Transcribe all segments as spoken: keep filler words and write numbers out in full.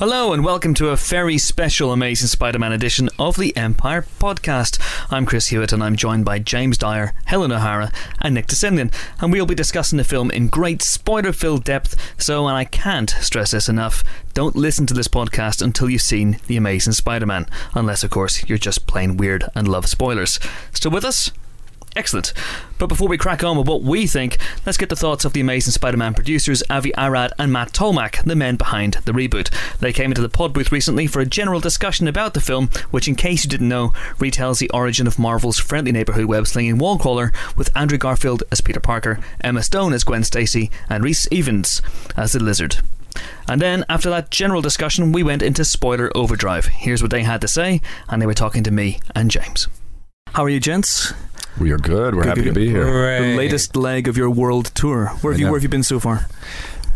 Hello and welcome to a very special Amazing Spider-Man edition of the Empire Podcast. I'm Chris Hewitt and I'm joined by James Dyer, Helen O'Hara and Nick Descendian, and we'll be discussing the film in great spoiler-filled depth, so, and I can't stress this enough, don't listen to this podcast until you've seen The Amazing Spider-Man, unless of course you're just plain weird and love spoilers. Still with us? Excellent. But before we crack on with what we think, let's get the thoughts of the Amazing Spider-Man producers Avi Arad and Matt Tolmach, the men behind the reboot. They came into the pod booth recently for a general discussion about the film, which, in case you didn't know, retells the origin of Marvel's friendly neighbourhood web-slinging wallcrawler, with Andrew Garfield as Peter Parker, Emma Stone as Gwen Stacy, and Rhys Evans as the Lizard. And then, after that general discussion, we went into spoiler overdrive. Here's what they had to say, and they were talking to me and James. How are you, gents? We are good. We're good, happy good, good. to be here. Great. The latest leg of your world tour. Where have you Where have you been so far?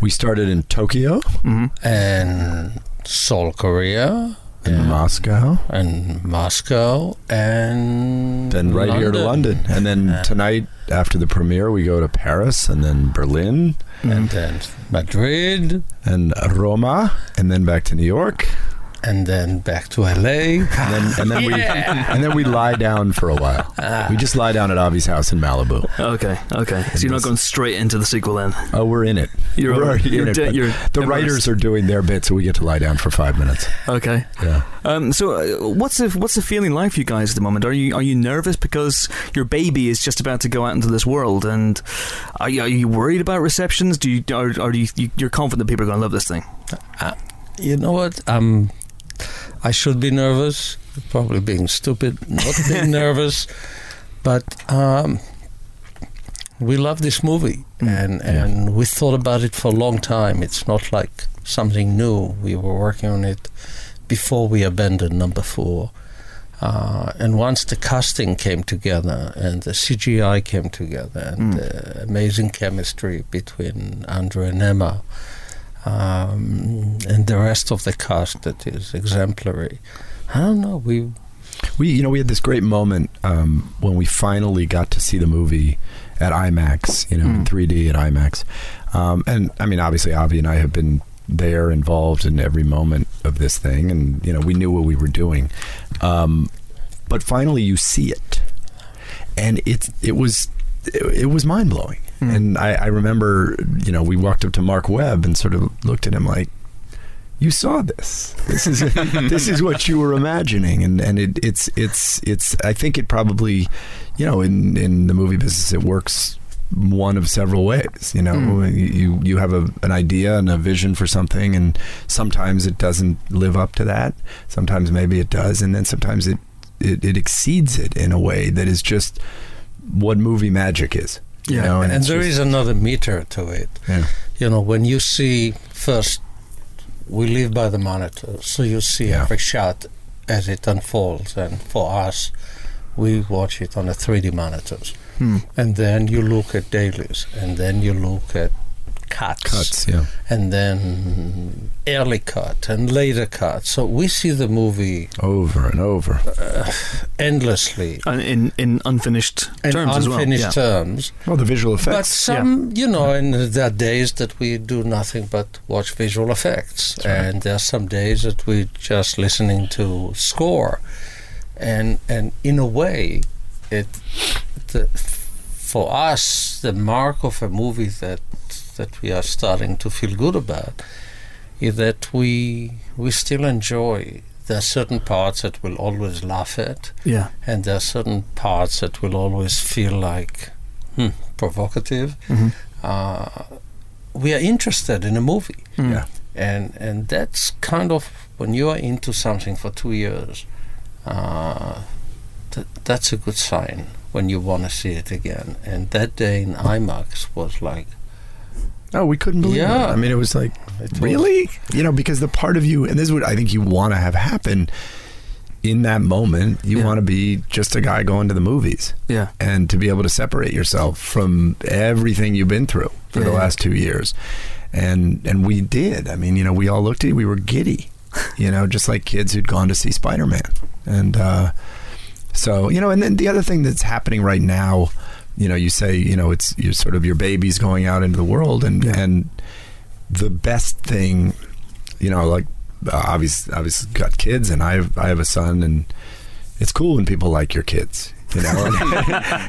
We started in Tokyo, mm-hmm. and Seoul, Korea, and, and Moscow, and Moscow, and then right London. here to London, and then yeah. tonight after the premiere we go to Paris, and then Berlin, mm-hmm. and then Madrid, and Roma, and then back to New York. And then back to L A. And then, and then, yeah. we, and then we lie down for a while. Ah. We just lie down at Avi's house in Malibu. Okay, okay. So and you're not going straight into the sequel then? Oh, we're in it. You're we're already you're in de- it. You're the immersed. Writers are doing their bit, so we get to lie down for five minutes. Okay. Yeah. Um, so uh, what's the what's the feeling like for you guys at the moment? Are you are you nervous because your baby is just about to go out into this world? And are you, are you worried about receptions? Do you are, are you you're confident people are going to love this thing? Uh, you know what? Um. I should be nervous, probably being stupid, not being nervous, but um, we love this movie, mm. and, and yeah. we thought about it for a long time. It's not like something new. We were working on it before we abandoned number four. Uh, and once the casting came together and the C G I came together and mm. the amazing chemistry between Andrew and Emma, Um, and the rest of the cast that is exemplary. I don't know. We, we, you know, we had this great moment um, when we finally got to see the movie at IMAX, you know, mm. in three D at IMAX. Um, and I mean, obviously, Avi and I have been there, involved in every moment of this thing, and you know, we knew what we were doing. Um, but finally, you see it, and it it was it, it was mind blowing. And I, I remember, you know, we walked up to Mark Webb and sort of looked at him like, "You saw this. This is this is what you were imagining." And and it, it's it's it's. I think it probably, you know, in, in the movie business, it works one of several ways. You know, mm. you you have a, an idea and a vision for something, and sometimes it doesn't live up to that. Sometimes maybe it does, and then sometimes it it, it exceeds it in a way that is just what movie magic is. Yeah, you know, and, and there just, is another meter to it. Yeah. You know, when you see, first, we live by the monitor, so you see yeah. every shot as it unfolds. And for us, we watch it on the three D monitors. Hmm. And then you look at dailies, and then you look at cuts. Cuts, yeah. And then early cut and later cut. So we see the movie over and over, uh, endlessly, and in in unfinished in terms as well. Unfinished terms. Well, the visual effects. But some, yeah. you know, yeah. and there are days that we do nothing but watch visual effects, right. and there are some days that we're just listening to score, and and in a way, it the, for us the mark of a movie that. that we are starting to feel good about is that we we still enjoy. There are certain parts that we'll always laugh at, yeah. and there are certain parts that will always feel like hmm, provocative. Mm-hmm. Uh, we are interested in a movie, mm. yeah. and and that's kind of when you are into something for two years. Uh, th- that's a good sign when you want to see it again. And that day in IMAX was like. Oh, we couldn't believe yeah. it. I mean, it was like, it really? Was. You know, because the part of you, and this is what I think you want to have happen in that moment, you yeah. want to be just a guy going to the movies. Yeah. And to be able to separate yourself from everything you've been through for yeah. the last two years. And and we did. I mean, you know, we all looked at it. We were giddy, you know, just like kids who'd gone to see Spider-Man. And uh, so, you know, and then the other thing that's happening right now, you know, you say, you know, it's you're sort of your baby's going out into the world, and yeah. and the best thing, you know, like uh, obviously, obviously got kids, and I have, I have a son, and it's cool when people like your kids, you know.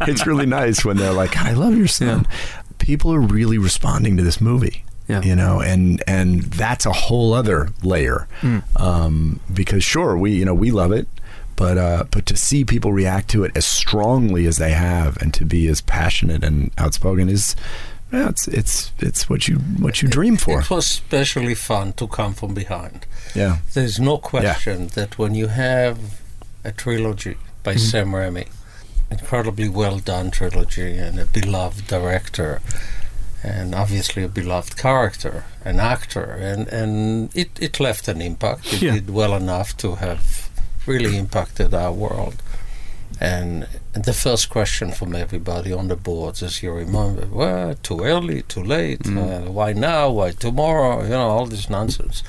It's really nice when they're like, I love your son. Yeah. People are really responding to this movie. Yeah. You know, and and that's a whole other layer. Mm. Um, because sure, we, you know, we love it, but uh, but to see people react to it as strongly as they have, and to be as passionate and outspoken is, yeah, it's it's it's what you what you dream for. It was especially fun to come from behind. Yeah. There's no question yeah. that when you have a trilogy by mm-hmm. Sam Raimi, incredibly well done trilogy, and a beloved director, and obviously a beloved character, an actor, and, and it, it left an impact. It yeah. did well enough to have really impacted our world. And, and the first question from everybody on the boards is, you remember, well, too early, too late, mm. uh, why now, why tomorrow, you know, all this nonsense.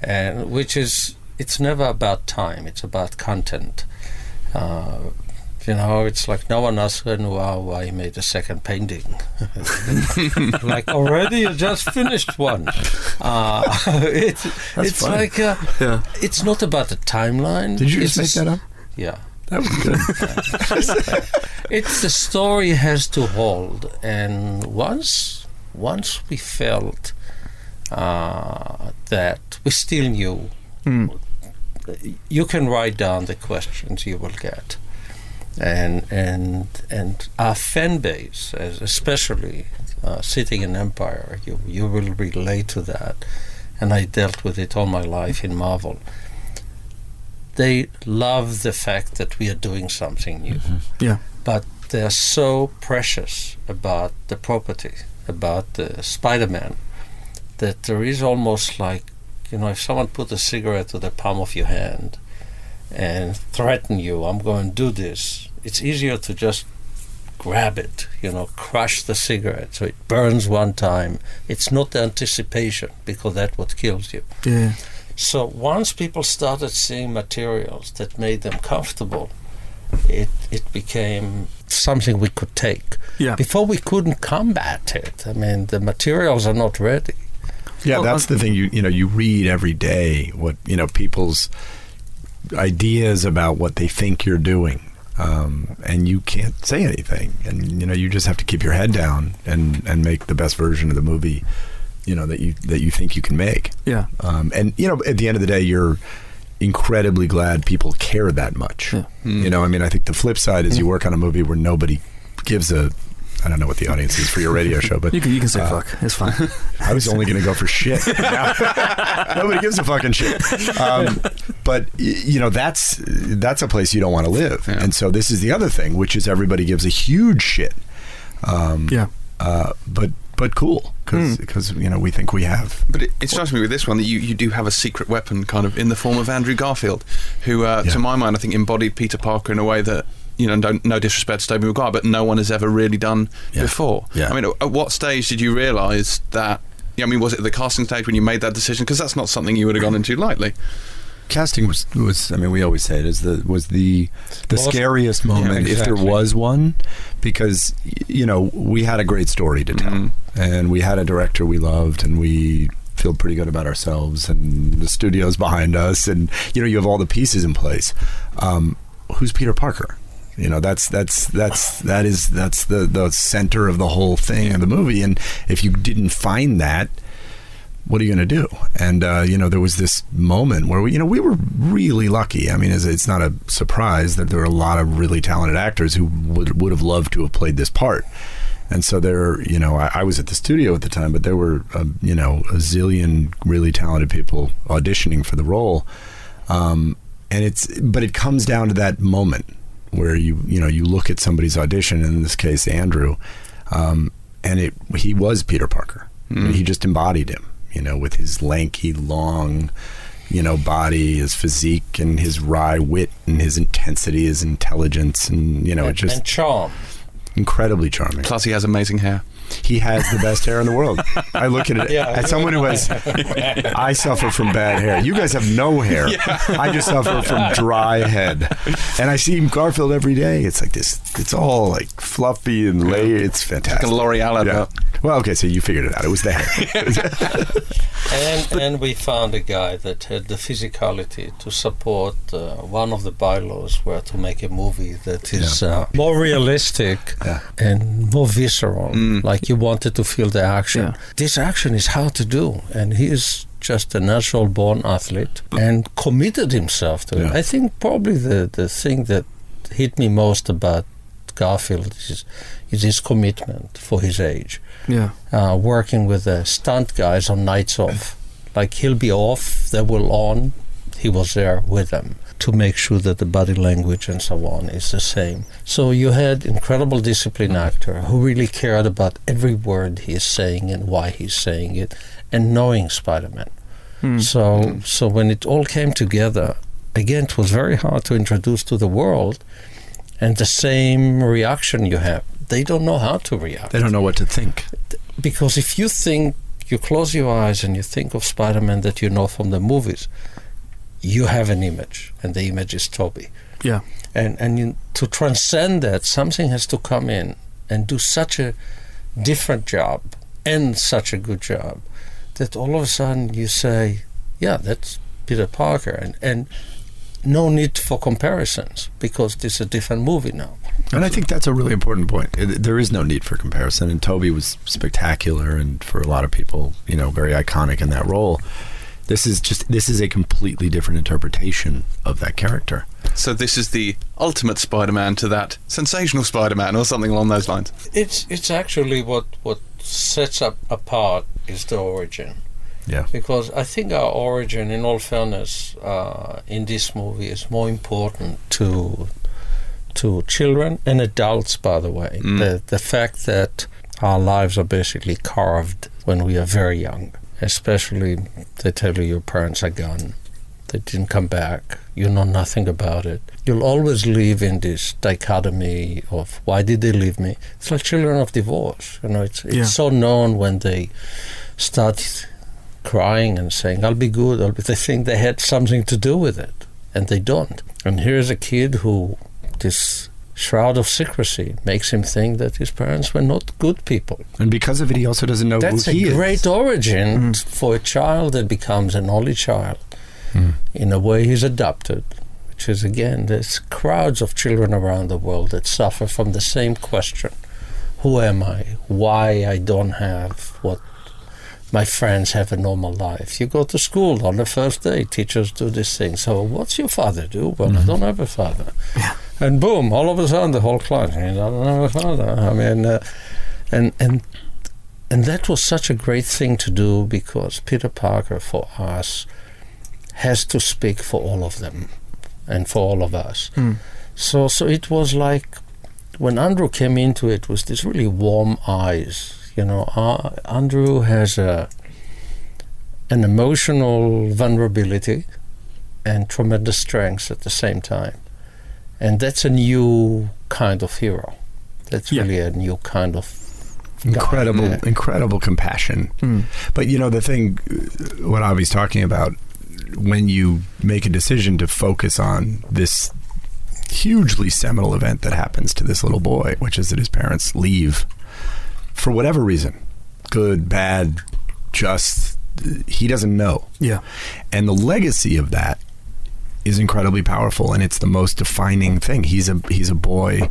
And which is, it's never about time, it's about content. Uh, You know, it's like no one asked, wow, I made a second painting. Like, already? You just finished one. Uh, it, it's fun. like, a, yeah. it's not about the timeline. Did you it's, just make that up? Yeah. That was good. It's the story has to hold. And once, once we felt uh, that we still knew, mm. you can write down the questions you will get. And and and our fan base, especially uh, sitting in Empire, you you will relate to that. And I dealt with it all my life in Marvel. They love the fact that we are doing something new. Mm-hmm. Yeah. But they are so precious about the property, about the Spider-Man, that there is almost like, you know, if someone put a cigarette to the palm of your hand and threaten you, I'm going to do this, it's easier to just grab it, you know, crush the cigarette so it burns one time. It's not the anticipation, because that's what kills you. Yeah. So once people started seeing materials that made them comfortable, it it became something we could take. Yeah. Before, we couldn't combat it. I mean, the materials are not ready. Yeah, well, that's the thing. You you know, you read every day what, you know, people's ideas about what they think you're doing, um, and you can't say anything, and you know, you just have to keep your head down and and make the best version of the movie, you know, that you that you think you can make. Yeah. Um, and you know, at the end of the day, you're incredibly glad people care that much. Yeah. Mm. You know, I mean, I think the flip side is, mm. you work on a movie where nobody gives a, I don't know what the audience is for your radio show, but you can, you can say uh, fuck. It's fine. I was only going to go for shit. Nobody gives a fucking shit. Um, but you know, that's that's a place you don't want to live. Yeah. And so this is the other thing, which is everybody gives a huge shit. Um, yeah. Uh, but but cool, because mm. you know, we think we have. But it, it strikes me with this one that you, you do have a secret weapon, kind of in the form of Andrew Garfield, who uh, yeah. to my mind, I think embodied Peter Parker in a way that, you know, don't, no disrespect to Tobey Maguire, but no one has ever really done yeah. before. Yeah. I mean, at, at what stage did you realise that? I mean, was it the casting stage when you made that decision? Because that's not something you would have gone into lightly. Casting was, was I mean, we always say it is the was the the Most, scariest moment, yeah, exactly. if there was one, because you know, we had a great story to tell, mm-hmm. and we had a director we loved, and we feel pretty good about ourselves, and the studio's behind us, and you know, you have all the pieces in place. Um, who's Peter Parker? You know, that's that's that's that is that's the, the center of the whole thing of the movie. And if you didn't find that, what are you going to do? And uh, you know, there was this moment where we, you know, we were really lucky. I mean, it's, it's not a surprise that there are a lot of really talented actors who would would have loved to have played this part. And so there, you know, I, I was at the studio at the time, but there were uh, you know, a zillion really talented people auditioning for the role. Um, and it's but it comes down to that moment where you you know, you look at somebody's audition, in this case Andrew, um, and it he was Peter Parker. Mm. I mean, he just embodied him, you know, with his lanky, long, you know, body, his physique, and his wry wit, and his intensity, his intelligence, and you know, and, it just and charm, incredibly charming. Plus, he has amazing hair. He has the best hair in the world. I look at it yeah, as someone who has, I suffer from bad hair. You guys have no hair. Yeah. I just suffer from dry head. And I see Garfield every day. It's like this, it's all like fluffy and layered. It's fantastic. Like a L'Oreal. Yeah. Well, okay, so you figured it out. It was the hair. and, and we found a guy that had the physicality to support uh, one of the bylaws where to make a movie that is yeah. uh, more realistic yeah. and more visceral. Mm. Like you wanted to feel the action. Yeah. This action is hard to do, and he is just a natural born athlete and committed himself to yeah. it. I think probably the, the thing that hit me most about Garfield is, is his commitment for his age. Yeah, uh, working with the stunt guys on nights off. Like he'll be off, they will on, he was there with them to make sure that the body language and so on is the same. So you had incredible discipline actor who really cared about every word he is saying and why he's saying it and knowing Spider-Man. Mm. So, so when it all came together, again, it was very hard to introduce to the world, and the same reaction you have. They don't know how to react. They don't know what to think. Because if you think, you close your eyes and you think of Spider-Man that you know from the movies, you have an image, and the image is Tobey. Yeah. And and you, to transcend that, something has to come in and do such a different job and such a good job that all of a sudden you say, yeah, that's Peter Parker. And, and no need for comparisons because this is a different movie now. And I think that's a really important point. There is no need for comparison, and Tobey was spectacular and for a lot of people, you know, very iconic in that role. This is just, this is a completely different interpretation of that character. So this is the ultimate Spider-Man to that sensational Spider-Man or something along those lines. It's it's actually what, what sets up apart is the origin. Yeah. Because I think our origin, in all fairness, uh, in this movie is more important to to children and adults, by the way. Mm. The, the fact that our lives are basically carved when we are very young. Especially, they tell you your parents are gone. They didn't come back. You know nothing about it. You'll always live in this dichotomy of, why did they leave me? It's like children of divorce. You know, it's it's yeah. so known when they start crying and saying, I'll be good. I'll be. They think they had something to do with it, and they don't. And here's a kid who, this shroud of secrecy makes him think that his parents were not good people. And because of it, he also doesn't know That's who he is. That's a great origin mm. for a child that becomes an only child. Mm. In a way, he's adopted, which is, again, there's crowds of children around the world that suffer from the same question. Who am I? Why I don't have what my friends have a normal life. You go to school on the first day, teachers do this thing. So what's your father do? Well, mm-hmm. I don't have a father. Yeah. And boom, all of a sudden, the whole class, I don't have a father. I mean, uh, and, and, and that was such a great thing to do because Peter Parker, for us, has to speak for all of them and for all of us. Mm. So, so it was like when Andrew came into it with these really warm eyes. You know, uh, Andrew has a, an emotional vulnerability and tremendous strength at the same time. And that's a new kind of hero. That's yeah. really a new kind of incredible, guy. incredible compassion. Mm. But, you know, the thing, what Avi's talking about, when you make a decision to focus on this hugely seminal event that happens to this little boy, which is that his parents leave for whatever reason, good, bad, just, he doesn't know. Yeah. And the legacy of that is incredibly powerful, and it's the most defining thing. He's a he's a boy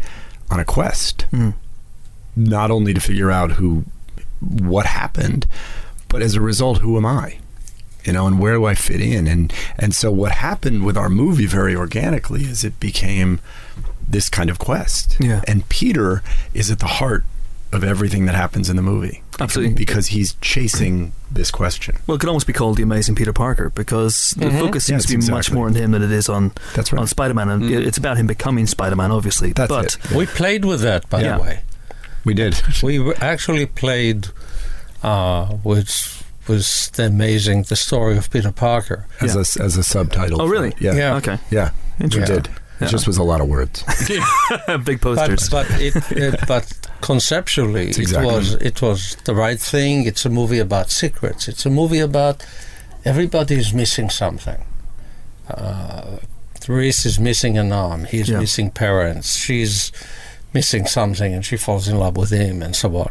on a quest, mm. not only to figure out who, what happened, but as a result, who am I? You know, and where do I fit in? And and so what happened with our movie very organically is it became this kind of quest. Yeah. And Peter is at the heart of everything that happens in the movie. Absolutely. Because he's chasing this question. Well, it could almost be called The Amazing Peter Parker because mm-hmm. the focus seems yes, to be exactly. much more on him than it is on, right. on Spider-Man. And mm. it's about him becoming Spider-Man, obviously. That's but it. Yeah. We played with that, by yeah. the way. We did. We actually played uh, with... was the amazing the story of Peter Parker as yeah. a as a subtitle. Oh, really? Yeah. yeah. Okay. Yeah. Interesting. Yeah. It yeah. just was a lot of words. Big posters. But but, it, it, but conceptually, exactly. it was it was the right thing. It's a movie about secrets. It's a movie about everybody is missing something. Uh, Therese is missing an arm. He's yeah. missing parents. She's missing something, and she falls in love with him, and so on.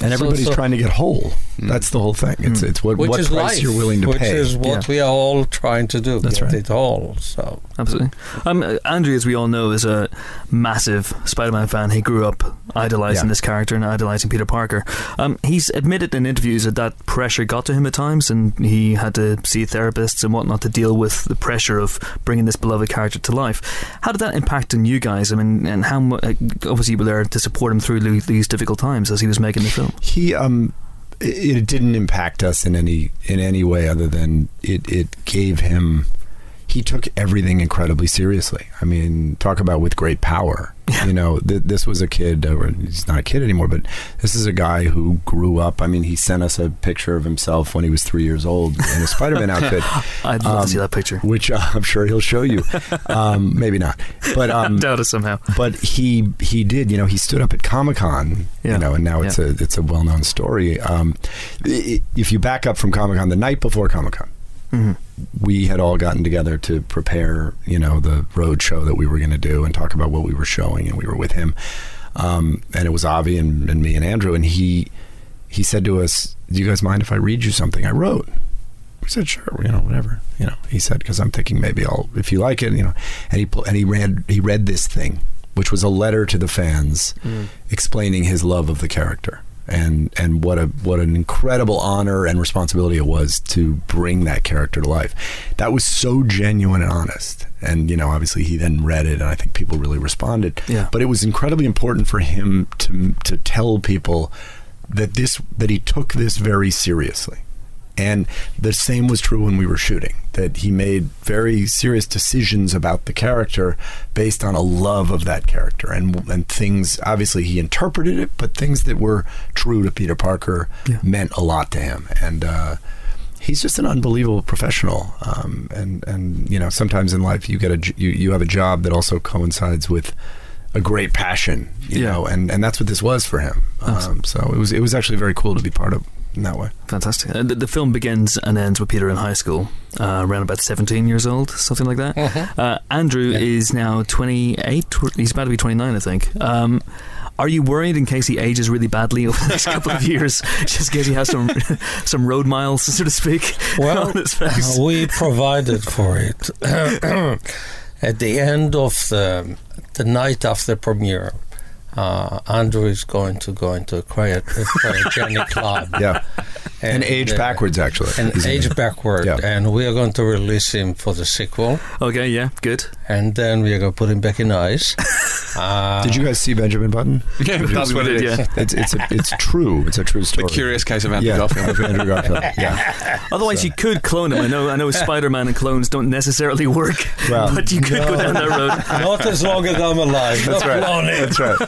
And everybody's so, so, trying to get whole. Mm. That's the whole thing. It's mm. it's what, what price life, you're willing to which pay. Which is what yeah. we are all trying to do. That's right. It all. So absolutely. Um, Andrew, as we all know, is a massive Spider-Man fan. He grew up idolizing yeah. this character and idolizing Peter Parker. Um, he's admitted in interviews that that pressure got to him at times, and he had to see therapists and whatnot to deal with the pressure of bringing this beloved character to life. How did that impact on you guys? I mean, and how much? Uh, Obviously, you were there to support him through these difficult times as he was making the film. He, um, it, it didn't impact us in any in any way other than it it gave him. He took everything incredibly seriously. I mean, talk about with great power. Yeah. You know, th- this was a kid. Or he's not a kid anymore, but this is a guy who grew up. I mean, he sent us a picture of himself when he was three years old in a Spider-Man outfit. I'd love um, to see that picture, which uh, I'm sure he'll show you. Um, maybe not, but um, I doubt it somehow. But he he did. You know, he stood up at Comic-Con. Yeah. You know, and now yeah. it's a it's a well-known story. Um, it, if you back up from Comic-Con, the night before Comic-Con. Mm-hmm. We had all gotten together to prepare, you know, the road show that we were going to do and talk about what we were showing, and we were with him. Um, and it was Avi and, and me and Andrew, and he he said to us, "Do you guys mind if I read you something I wrote?" We said, "Sure, you know, whatever." You know, he said, "Because I'm thinking maybe I'll, if you like it, you know." And he and he read he read this thing, which was a letter to the fans, mm. explaining his love of the character. And and what a what an incredible honor and responsibility it was to bring that character to life. That was so genuine and honest. And, you know, obviously he then read it, and I think people really responded. Yeah. But it was incredibly important for him to to tell people that this that he took this very seriously. And the same was true when we were shooting, that he made very serious decisions about the character based on a love of that character. And and things, obviously he interpreted it, but things that were true to Peter Parker yeah. meant a lot to him. And uh, he's just an unbelievable professional. Um, and, and, you know, sometimes in life you get a, you, you have a job that also coincides with a great passion, you yeah. know, and, and that's what this was for him. Awesome. Um, so it was it was actually very cool to be part of. In that way. Fantastic. Uh, the, the film begins and ends with Peter in high school, uh, around about seventeen years old, something like that. Mm-hmm. Uh, Andrew yeah. is now twenty-eight. He's about to be twenty-nine, I think. Um, are you worried in case he ages really badly over the next couple of years, just in case he has some some road miles, so to speak? Well, uh, we provided for it. At the end of the, the night after premiere, Uh, Andrew is going to go into a cryogenic club. Yeah. And, and age uh, backwards, actually. And age it? backward. Yeah. And we are going to release him for the sequel. Okay, yeah, good. And then we are going to put him back in ice. uh, Did you guys see Benjamin Button? Yeah, that's what it is. Yeah. It's, it's, a, it's true. It's a true story. The Curious Case of Andrew yeah. Garfield. Andrew Garfield. Yeah. Otherwise, so. you could clone him. I know I know Spider-Man and clones don't necessarily work, well, but you could no, go down that road. Not as long as I'm alive. That's not right. Cloning. That's right.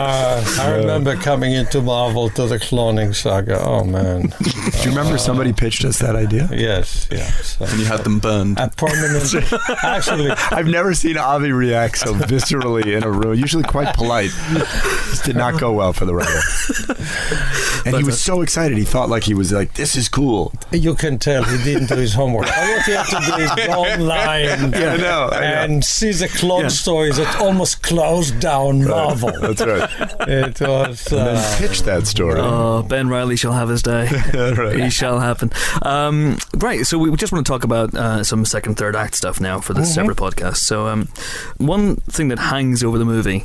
Uh, I remember coming into Marvel to the cloning saga. Oh man! Do you remember uh, somebody pitched us that idea? Yes, yes. And you had them burned. A prominent. Actually, I've never seen Avi react so viscerally in a room. Usually quite polite. This did not go well for the writer. And but he was so excited. He thought like he was like, "This is cool." You can tell he didn't do his homework. All he had to do is go online yeah, I know, I know. and see the clone yeah. stories that almost closed down Marvel. That's right. It was. Uh, and then pitch that story. Oh, Ben Reilly shall have his day. Right. He shall happen. Um, right. So we just want to talk about uh, some second, third act stuff now for the mm-hmm. separate podcast. So um, one thing that hangs over the movie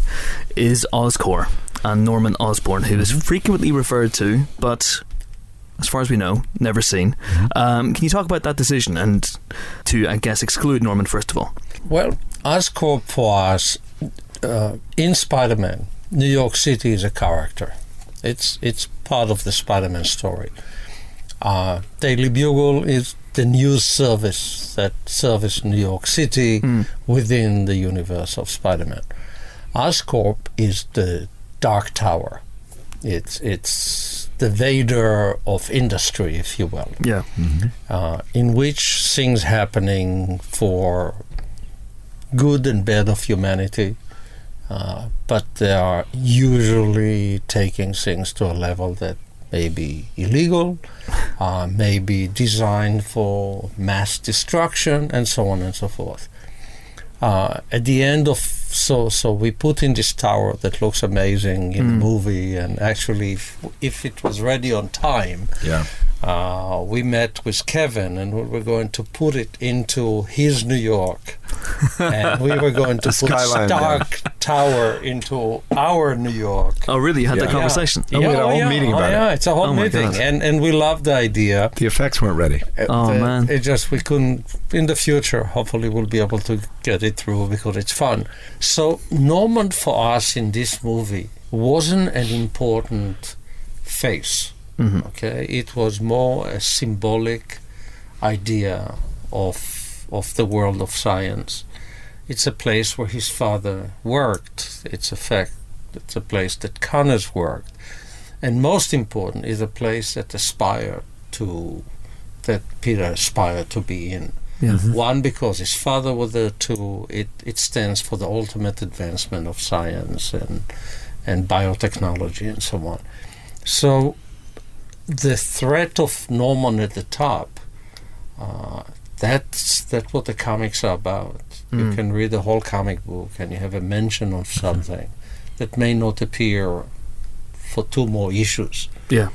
is Oscorp and Norman Osborn, who is frequently referred to, but as far as we know, never seen. Mm-hmm. Um, can you talk about that decision and to, I guess, exclude Norman first of all? Well, Oscorp for us. Uh, in Spider-Man, New York City is a character. It's it's part of the Spider-Man story. Uh, Daily Bugle is the news service that serves New York City mm. within the universe of Spider-Man. Oscorp is the Dark Tower. It's it's the Vader of industry, if you will. Yeah. Mm-hmm. Uh, in which things happening for good and bad of humanity. uh, but they are usually taking things to a level that may be illegal, uh, may be designed for mass destruction, and so on and so forth. Uh, at the end of, so so we put in this tower that looks amazing in mm. the movie, and actually, if, if it was ready on time, yeah. uh, we met with Kevin, and we were going to put it into his New York. And we were going to put Skyline, Stark yeah. Tower into our New York. Oh, really? You had yeah. that conversation? Yeah. Oh, yeah. We had a whole yeah. meeting about oh, it. Yeah, it's a whole oh, meeting. And and we loved the idea. The effects weren't ready. Uh, oh, the, man. It just, we couldn't, in the future, hopefully we'll be able to get it through because it's fun. So Norman, for us in this movie, wasn't an important face. Mm-hmm. Okay? It was more a symbolic idea of of the world of science. It's a place where his father worked. It's a fact. It's a place that Connors worked. And most important is a place that aspired to, that Peter aspired to be in. Mm-hmm. One, because his father was there. Two, it, it stands for the ultimate advancement of science and and biotechnology and so on. So the threat of Norman at the top, uh, That's that's what the comics are about. Mm. You can read the whole comic book and you have a mention of something that may not appear for two more issues. Yeah.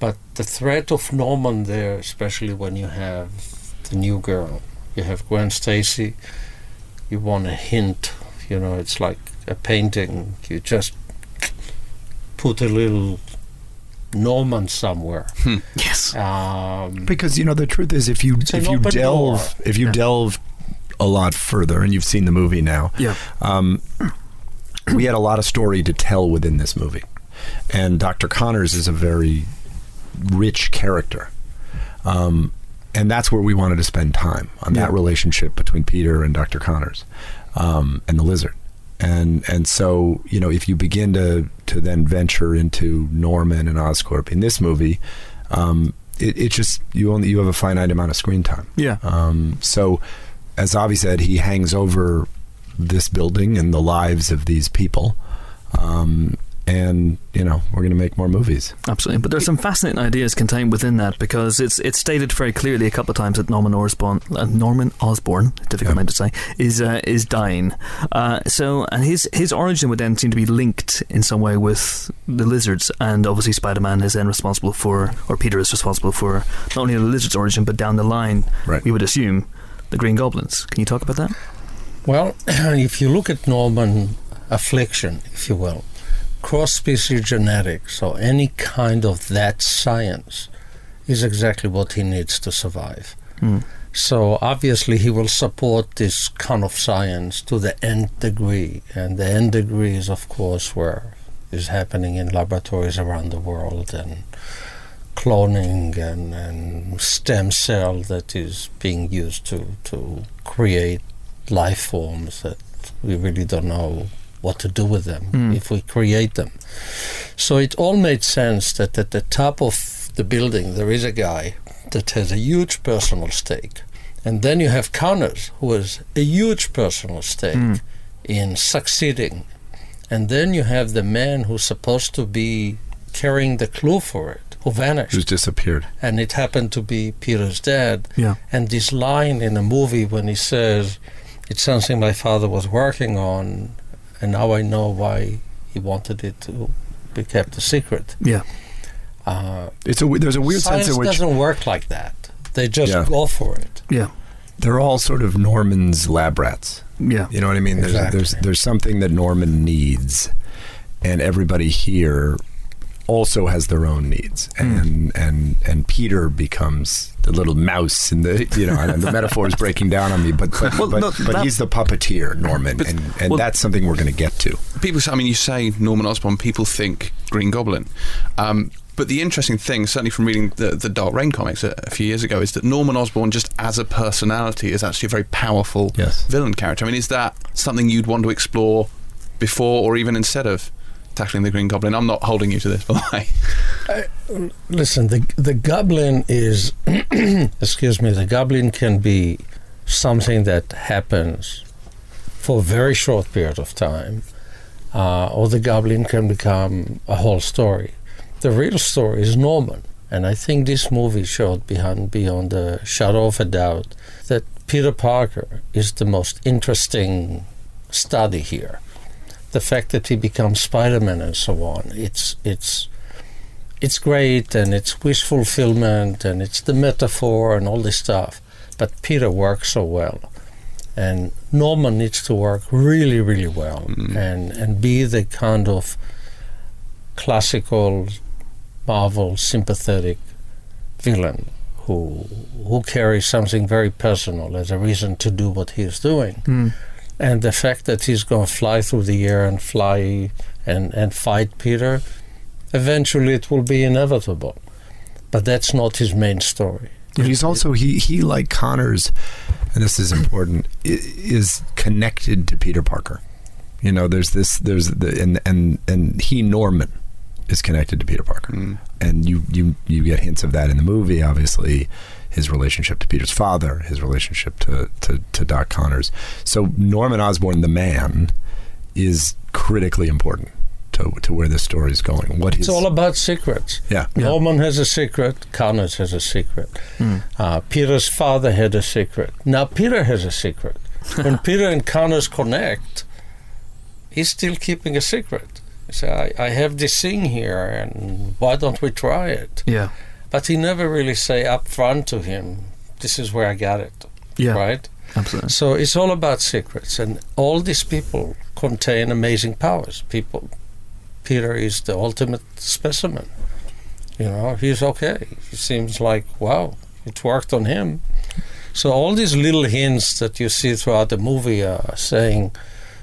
But the threat of Norman there, especially when you have the new girl, you have Gwen Stacy, you want a hint, you know, it's like a painting. You just put a little Norman somewhere. Hmm. Yes. Um, because you know the truth is if you if you delve door. if you yeah. delve a lot further, and you've seen the movie now. Yeah. Um, we had a lot of story to tell within this movie. And Doctor Connors is a very rich character. Um, and that's where we wanted to spend time on yeah. that relationship between Peter and Doctor Connors um, and the Lizard. And and so, you know, if you begin to, to then venture into Norman and Oscorp in this movie, um, it, it just, you only you have a finite amount of screen time. Yeah. Um, so, as Avi said, he hangs over this building and the lives of these people. Um, and, you know, we're going to make more movies. Absolutely. But there's some fascinating ideas contained within that, because it's it's stated very clearly a couple of times that Norman Osborn, uh, Norman Osborn, difficult yep. name to say, is uh, is dying. Uh, so, and his, his origin would then seem to be linked in some way with the Lizards, and obviously Spider-Man is then responsible for, or Peter is responsible for, not only the Lizard's origin, but down the line, right. we would assume, the Green Goblins. Can you talk about that? Well, if you look at Norman affliction, if you will, cross-species genetics, or any kind of that science, is exactly what he needs to survive. Mm. So obviously he will support this kind of science to the nth degree, and the nth degree is, of course, where is happening in laboratories around the world, and cloning and, and stem cell that is being used to, to create life forms that we really don't know what to do with them mm. if we create them. So it all made sense that at the top of the building there is a guy that has a huge personal stake, and then you have Connors, who has a huge personal stake mm. in succeeding, and then you have the man who's supposed to be carrying the clue for it, who vanished, who's disappeared, and it happened to be Peter's dad. Yeah. And this line in the movie when he says, "It's something my father was working on, and now I know why he wanted it to be kept a secret." Yeah, uh, it's a there's a weird sense in which science doesn't work like that. They just yeah. go for it. Yeah, they're all sort of Norman's lab rats. Yeah, you know what I mean. Exactly. There's there's there's something that Norman needs, and everybody here also has their own needs, mm. and and and Peter becomes the little mouse in the, you know, and the metaphor is breaking down on me, but but, well, but, no, but that, he's the puppeteer, Norman, but, and, and well, that's something we're going to get to. People, I mean, you say Norman Osborn, people think Green Goblin, um, but the interesting thing, certainly from reading the, the Dark Reign comics a, a few years ago, is that Norman Osborn, just as a personality, is actually a very powerful yes. villain character. I mean, is that something you'd want to explore before or even instead of tackling the Green Goblin? I'm not holding you to this, but I uh, listen, the the Goblin is excuse me, the Goblin can be something that happens for a very short period of time, uh, or the Goblin can become a whole story. The real story is Norman. And I think this movie showed beyond, beyond a shadow of a doubt that Peter Parker is the most interesting study here. The fact that he becomes Spider-Man and so on, it's it's it's great, and it's wish fulfillment, and it's the metaphor and all this stuff. But Peter works so well. And Norman needs to work really, really well mm. and, and be the kind of classical Marvel sympathetic villain who who carries something very personal as a reason to do what he is doing. Mm. And the fact that he's going to fly through the air and fly and, and fight Peter, eventually it will be inevitable. But that's not his main story. And he's also, he, he like Connors, and this is important, is connected to Peter Parker. You know, there's this, there's the, and, and, and he, Norman, is connected to Peter Parker. Mm. And you, you, you get hints of that in the movie, obviously. His relationship to Peter's father, his relationship to, to, to Doc Connors. So Norman Osborn, the man, is critically important to to where the story is going. What it's his, all about secrets. Yeah. Norman yeah. has a secret. Connors has a secret. Mm. Uh, Peter's father had a secret. Now Peter has a secret. When Peter and Connors connect, he's still keeping a secret. He said, I, I have this thing here, and why don't we try it? Yeah. But he never really say up front to him, this is where I got it, yeah, right? Absolutely. So it's all about secrets, and all these people contain amazing powers. People, Peter is the ultimate specimen. You know, he's okay. He seems like, wow, it worked on him. So all these little hints that you see throughout the movie are saying,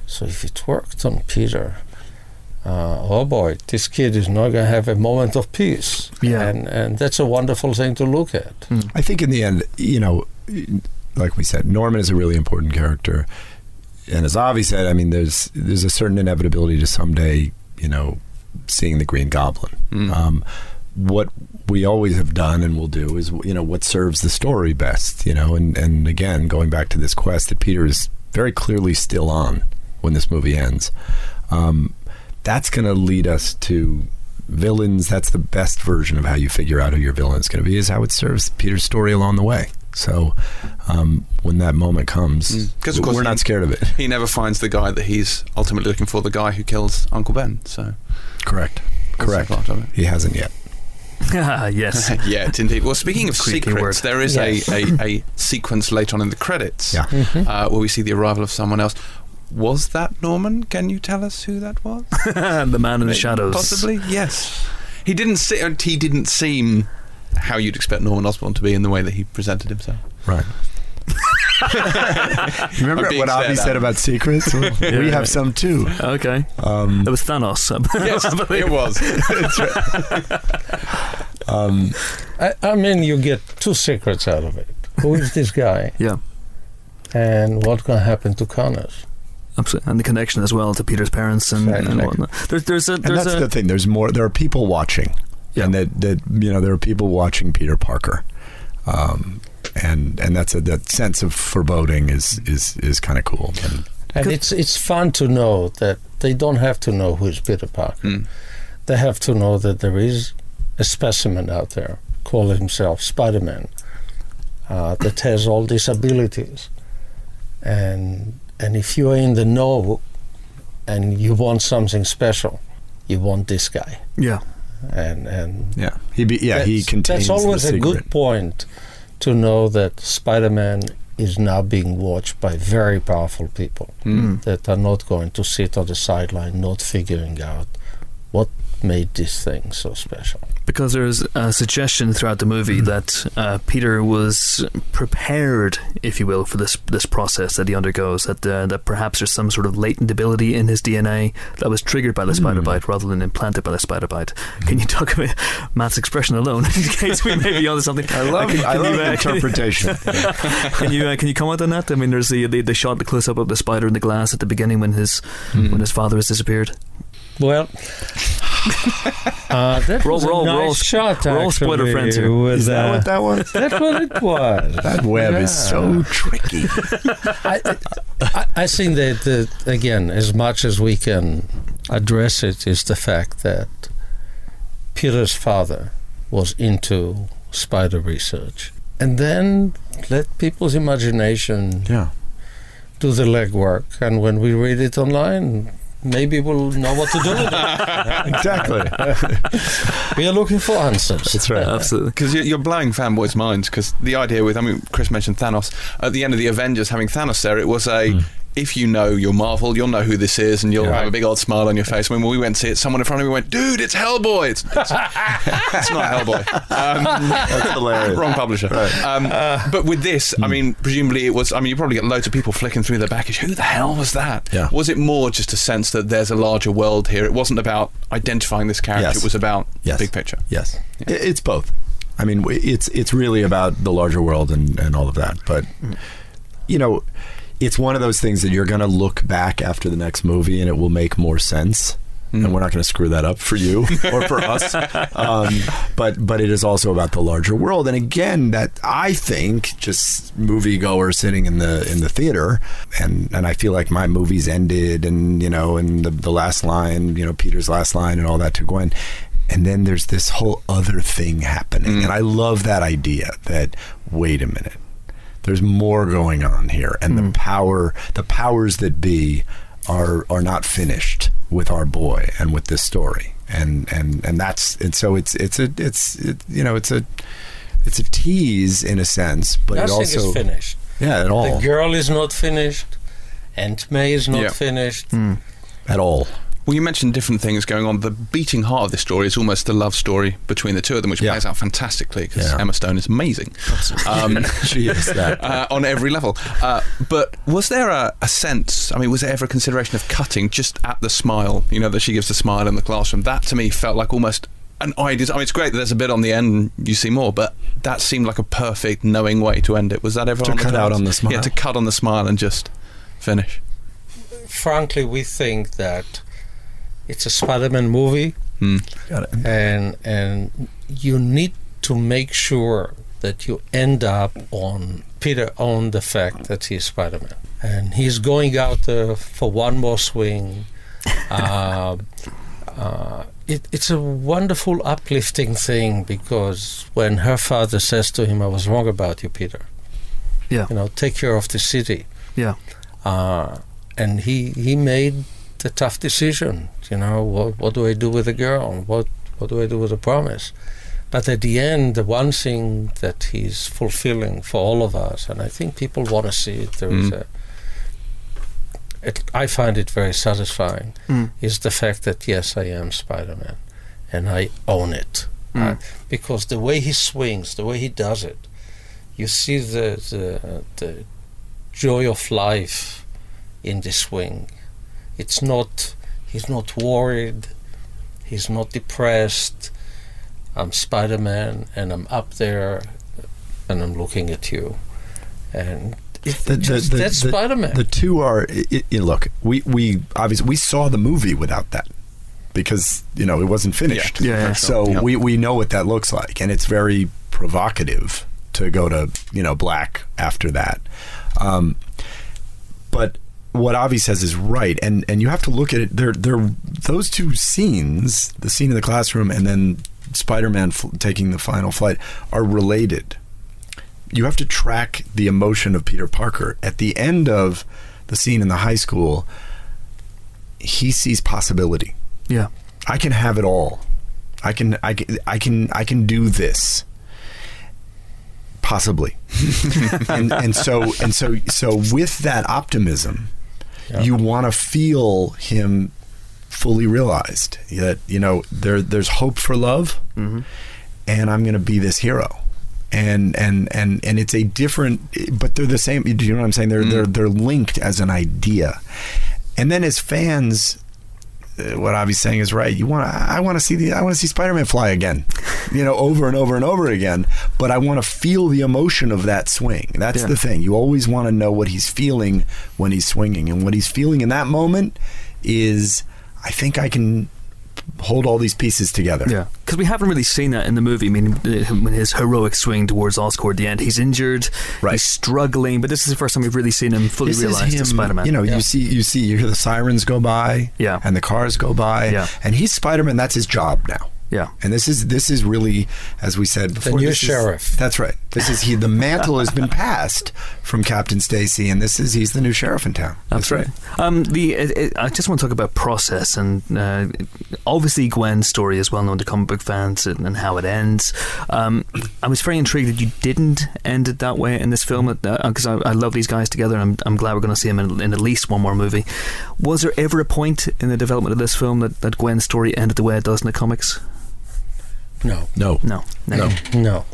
so if it worked on Peter, Uh, oh boy, this kid is not going to have a moment of peace. Yeah. And, and that's a wonderful thing to look at. Mm. I think in the end, you know, like we said, Norman is a really important character. And as Avi said, I mean, there's there's a certain inevitability to someday, you know, seeing the Green Goblin. Mm. Um, what we always have done and will do is, you know, what serves the story best, you know. And, and again, going back to this quest that Peter is very clearly still on when this movie ends. Um That's going to lead us to villains. That's the best version of how you figure out who your villain is going to be, is how it serves Peter's story along the way. So um, when that moment comes, mm, we're he, not scared of it. He never finds the guy that he's ultimately looking for, the guy who kills Uncle Ben. So Correct. Correct. Part of it. He hasn't yet. Ah, yes. Yet, indeed. Well, speaking of secrets, there is yes. a, a, a sequence later on in the credits yeah. mm-hmm. uh, where we see the arrival of someone else. Was that Norman? Can you tell us who that was? The man in the shadows. Possibly, yes. He didn't see, he didn't seem how you'd expect Norman Osborn to be in the way that he presented himself. Right. Remember what Avi said about secrets? Well, yeah, we have some too. Okay. Um, it was Thanos. Yes, it was. That's right. um, I, I mean, you get two secrets out of it. Who is this guy? Yeah. And what's going to happen to Connors? Absolutely, and the connection as well to Peter's parents and, exactly. and whatnot. There's, there's a, there's and that's a, the thing. There's more. There are people watching, yeah. and that, that you know there are people watching Peter Parker, um, and and that's a, that sense of foreboding is is, is kind of cool. And, and it's it's fun to know that they don't have to know who is Peter Parker. Mm. They have to know that there is a specimen out there, calling himself Spider-Man, uh, that has all these abilities, and. And if you're in the know and you want something special, you want this guy. Yeah. And and yeah, he be, yeah he contains. That's always the a good point to know that Spider-Man is now being watched by very powerful people mm. that are not going to sit on the sideline, not figuring out what made this thing so special. Because there's a suggestion throughout the movie mm. that uh, Peter was prepared, if you will, for this this process that he undergoes, that uh, that perhaps there's some sort of latent ability in his D N A that was triggered by the mm. spider bite rather than implanted by the spider bite. Mm. Can you talk about Matt's expression alone in case we may be onto something? I love, can, can I love you, uh, interpretation. Can you, can, you uh, can you comment on that? I mean, there's the, the, the shot, the close-up of the spider in the glass at the beginning when his mm. when his father has disappeared. Well, uh, that roll, was roll, a nice roll, shot, roll spoiler friends here. With, Is that uh, what that was? That's what it was. That web yeah. is so tricky. I, I, I think that, that, again, as much as we can address it is the fact that Peter's father was into spider research. And then let people's imagination yeah. do the legwork. And when we read it online, maybe we'll know what to do with it. Exactly. We are looking for answers. That's right. Absolutely. Because you're blowing fanboys' minds, because the idea with, I mean, Chris mentioned Thanos. At the end of The Avengers, having Thanos there, it was a... Mm. If you know your Marvel, you'll know who this is, and you'll yeah. have a big old smile on your face. When we went to see it, someone in front of me went, "Dude, it's Hellboy!" It's, it's, it's not Hellboy. Um, That's hilarious. Wrong publisher. Right. Um, uh, but with this, I mean, presumably it was, I mean, you probably get loads of people flicking through their baggage. Who the hell was that? Yeah. Was it more just a sense that there's a larger world here? It wasn't about identifying this character. Yes. It was about yes. the big picture. Yes. Yeah. It's both. I mean, it's it's really about the larger world and, and all of that. But, you know... It's one of those things that you're going to look back after the next movie and it will make more sense. Mm. And we're not going to screw that up for you or for us. Um, but but it is also about the larger world. And again, that I think just moviegoer sitting in the in the theater, and, and I feel like my movies ended, and you know, and the, the last line, you know, Peter's last line and all that to Gwen. And then there's this whole other thing happening. Mm. And I love that idea that, wait a minute. There's more going on here, and mm. the power, the powers that be, are are not finished with our boy and with this story, and and and that's and so it's it's a it's it, you know it's a it's a tease in a sense, but nothing it also is finished. Yeah, at all. The girl is not finished, Aunt May is not yeah. finished mm. at all. Well, you mentioned different things going on. The beating heart of this story is almost the love story between the two of them, which yeah. plays out fantastically because yeah. Emma Stone is amazing. Um, she is that. Uh, on every level. Uh, but was there a, a sense, I mean, was there ever a consideration of cutting just at the smile, you know, that she gives the smile in the classroom? That, to me, felt like almost an idea. I mean, it's great that there's a bit on the end and you see more, but that seemed like a perfect, knowing way to end it. Was that ever to on the cut out on the smile? Yeah, to cut on the smile and just finish. Frankly, we think that it's a Spider-Man movie, mm. Got it. and and you need to make sure that you end up on Peter on the fact that he's Spider-Man, and he's going out there for one more swing. uh, uh, it, it's a wonderful, uplifting thing, because when her father says to him, "I was wrong about you, Peter," yeah, you know, take care of the city, yeah, uh, and he he made. A tough decision, you know, what, what do I do with a girl? What what do I do with a promise? But at the end, the one thing that he's fulfilling for all of us, and I think people want to see it, there mm. is a, it, I find it very satisfying, mm. is the fact that, yes, I am Spider-Man, and I own it. Mm. Uh, because the way he swings, the way he does it, you see the the, the joy of life in the swing. It's not, he's not worried, he's not depressed. I'm Spider-Man, and I'm up there, and I'm looking at you. And it, the, just, the, that's the, Spider-Man. The two are, it, it, look, we, we obviously, we saw the movie without that, because, you know, it wasn't finished. Yeah. yeah, yeah. So yeah. We, we know what that looks like, and it's very provocative to go to, you know, black after that. Um, but... What Avi says is right, and and you have to look at it. They're, they're, those two scenes, the scene in the classroom and then Spider-Man fl- taking the final flight, are related. You have to track the emotion of Peter Parker. At the end of the scene in the high school, he sees possibility. Yeah. I can have it all. I can I can, I can, I can do this. Possibly. and, and so and so so with that optimism, yeah. you want to feel him fully realized that, you know, there there's hope for love, mm-hmm. and I'm going to be this hero, and and and and it's a different, but they're the same. Do you know what I'm saying? They're mm-hmm. they're they're linked as an idea. And then as fans, what Avi's saying is right. You want I want to see the I want to see Spider-Man fly again, you know, over and over and over again. But I want to feel the emotion of that swing. That's yeah. the thing. You always want to know what he's feeling when he's swinging, and what he's feeling in that moment is, I think I can hold all these pieces together. Yeah, because we haven't really seen that in the movie. I mean, when his heroic swing towards Oscorp at the end, he's injured, right. he's struggling, but this is the first time we've really seen him fully realized as Spider-Man. You know, yeah. you see, you see, you hear the sirens go by, yeah. and the cars go by, yeah. and he's Spider-Man. That's his job now. Yeah, and this is this is really, as we said before, the new sheriff. Is, that's right. This is he. The mantle has been passed from Captain Stacy, and this is he's the new sheriff in town. That's, that's right. right. Um, the it, it, I just want to talk about process, and uh, obviously Gwen's story is well known to comic book fans, and, and how it ends. Um, I was very intrigued that you didn't end it that way in this film, because uh, I, I love these guys together, and I'm, I'm glad we're going to see them in, in at least one more movie. Was there ever a point in the development of this film that, that Gwen's story ended the way it does in the comics? No. No. No. No. No.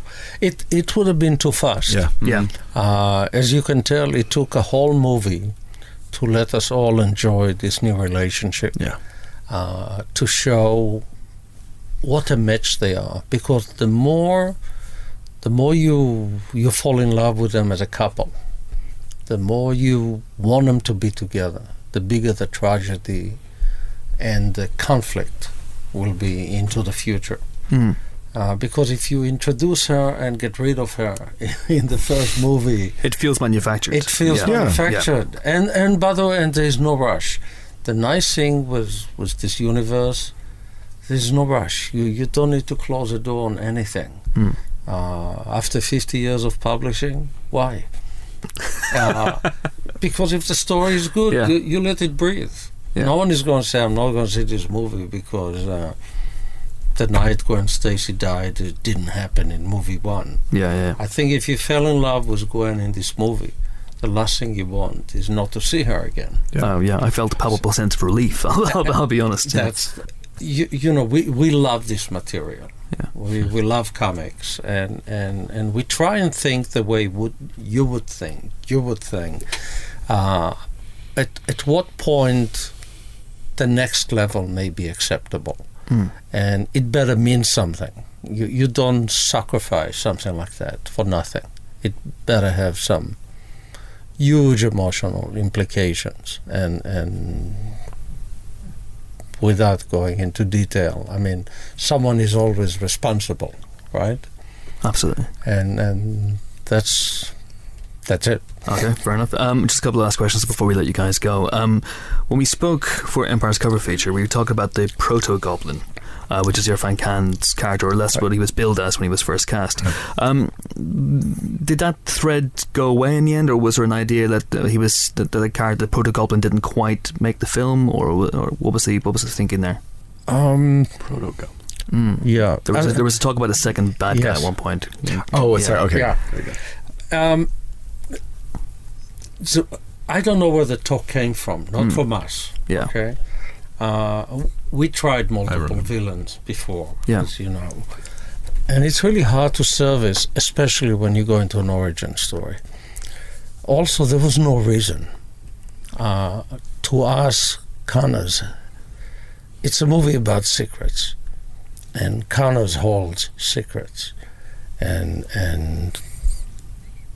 It it would have been too fast. Yeah. Yeah. Uh, as you can tell, it took a whole movie to let us all enjoy this new relationship. Yeah. Uh, to show what a match they are, because the more the more you you fall in love with them as a couple, the more you want them to be together, the bigger the tragedy and the conflict will be into the future. Mm. Uh, because if you introduce her and get rid of her in the first movie, it feels manufactured. It feels yeah. manufactured, yeah. and and by the way, and there is no rush. The nice thing was was this universe. There is no rush. You you don't need to close the door on anything. Mm. Uh, after fifty years of publishing, why? uh, because if the story is good, yeah. you, you let it breathe. Yeah. No one is going to say, "I'm not going to see this movie because." Uh, The night Gwen Stacy died, it didn't happen in movie one. Yeah, yeah. I think if you fell in love with Gwen in this movie, the last thing you want is not to see her again. Yeah. Oh, yeah. I felt a palpable sense of relief. I'll, I'll be honest. Yeah. That's, you, you know, we, we love this material. Yeah. We we love comics, and, and, and we try and think the way would you would think. You would think. Uh, at at what point the next level may be acceptable. Mm. And it better mean something. You you don't sacrifice something like that for nothing. It better have some huge emotional implications. And and without going into detail, I mean, someone is always responsible, right? Absolutely. And and that's. That's it. Okay, fair enough. Um, just a couple of last questions before we let you guys go. Um, when we spoke for Empire's cover feature, we were talking about the proto-goblin, uh, which is Irfan Khan's character, or less what he was billed as when he was first cast. Um, did that thread go away in the end, or was there an idea that uh, he was that the character, the proto-goblin, didn't quite make the film, or, or what was the what was the thinking there? Um, proto-goblin. Mm. Yeah, there was, a, there was a talk about a second bad yes. guy at one point. Oh, yeah. sorry. Okay. Yeah. There you go. Um, So I don't know where the talk came from. Not mm. from us. Yeah. Okay. Uh, we tried multiple villains before, yeah. as you know, and it's really hard to service, especially when you go into an origin story. Also, there was no reason uh, to ask Connors. It's a movie about secrets, and Connors holds secrets, and and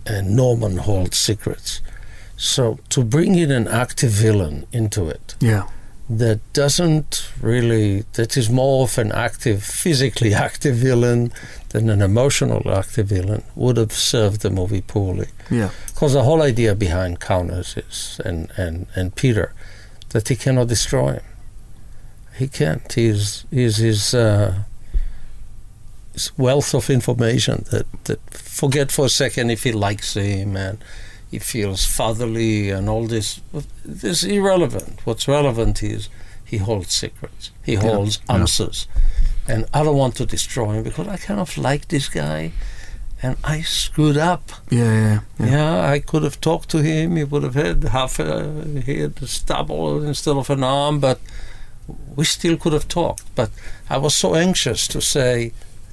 and Norman holds secrets. So to bring in an active villain into it, yeah, that doesn't really, that is more of an active, physically active villain than an emotional active villain, would have served the movie poorly. Yeah, because the whole idea behind Connors is, and, and, and Peter, that he cannot destroy him. He can't. He's he's his uh, his wealth of information that that forget for a second if he likes him and. He feels fatherly and all this. This is irrelevant. What's relevant is he holds secrets. He holds yeah. answers. Yeah. And I don't want to destroy him because I kind of like this guy and I screwed up. Yeah, yeah, yeah. Yeah, I could have talked to him. He would have had half a, he had a stubble instead of an arm, but we still could have talked. But I was so anxious to say,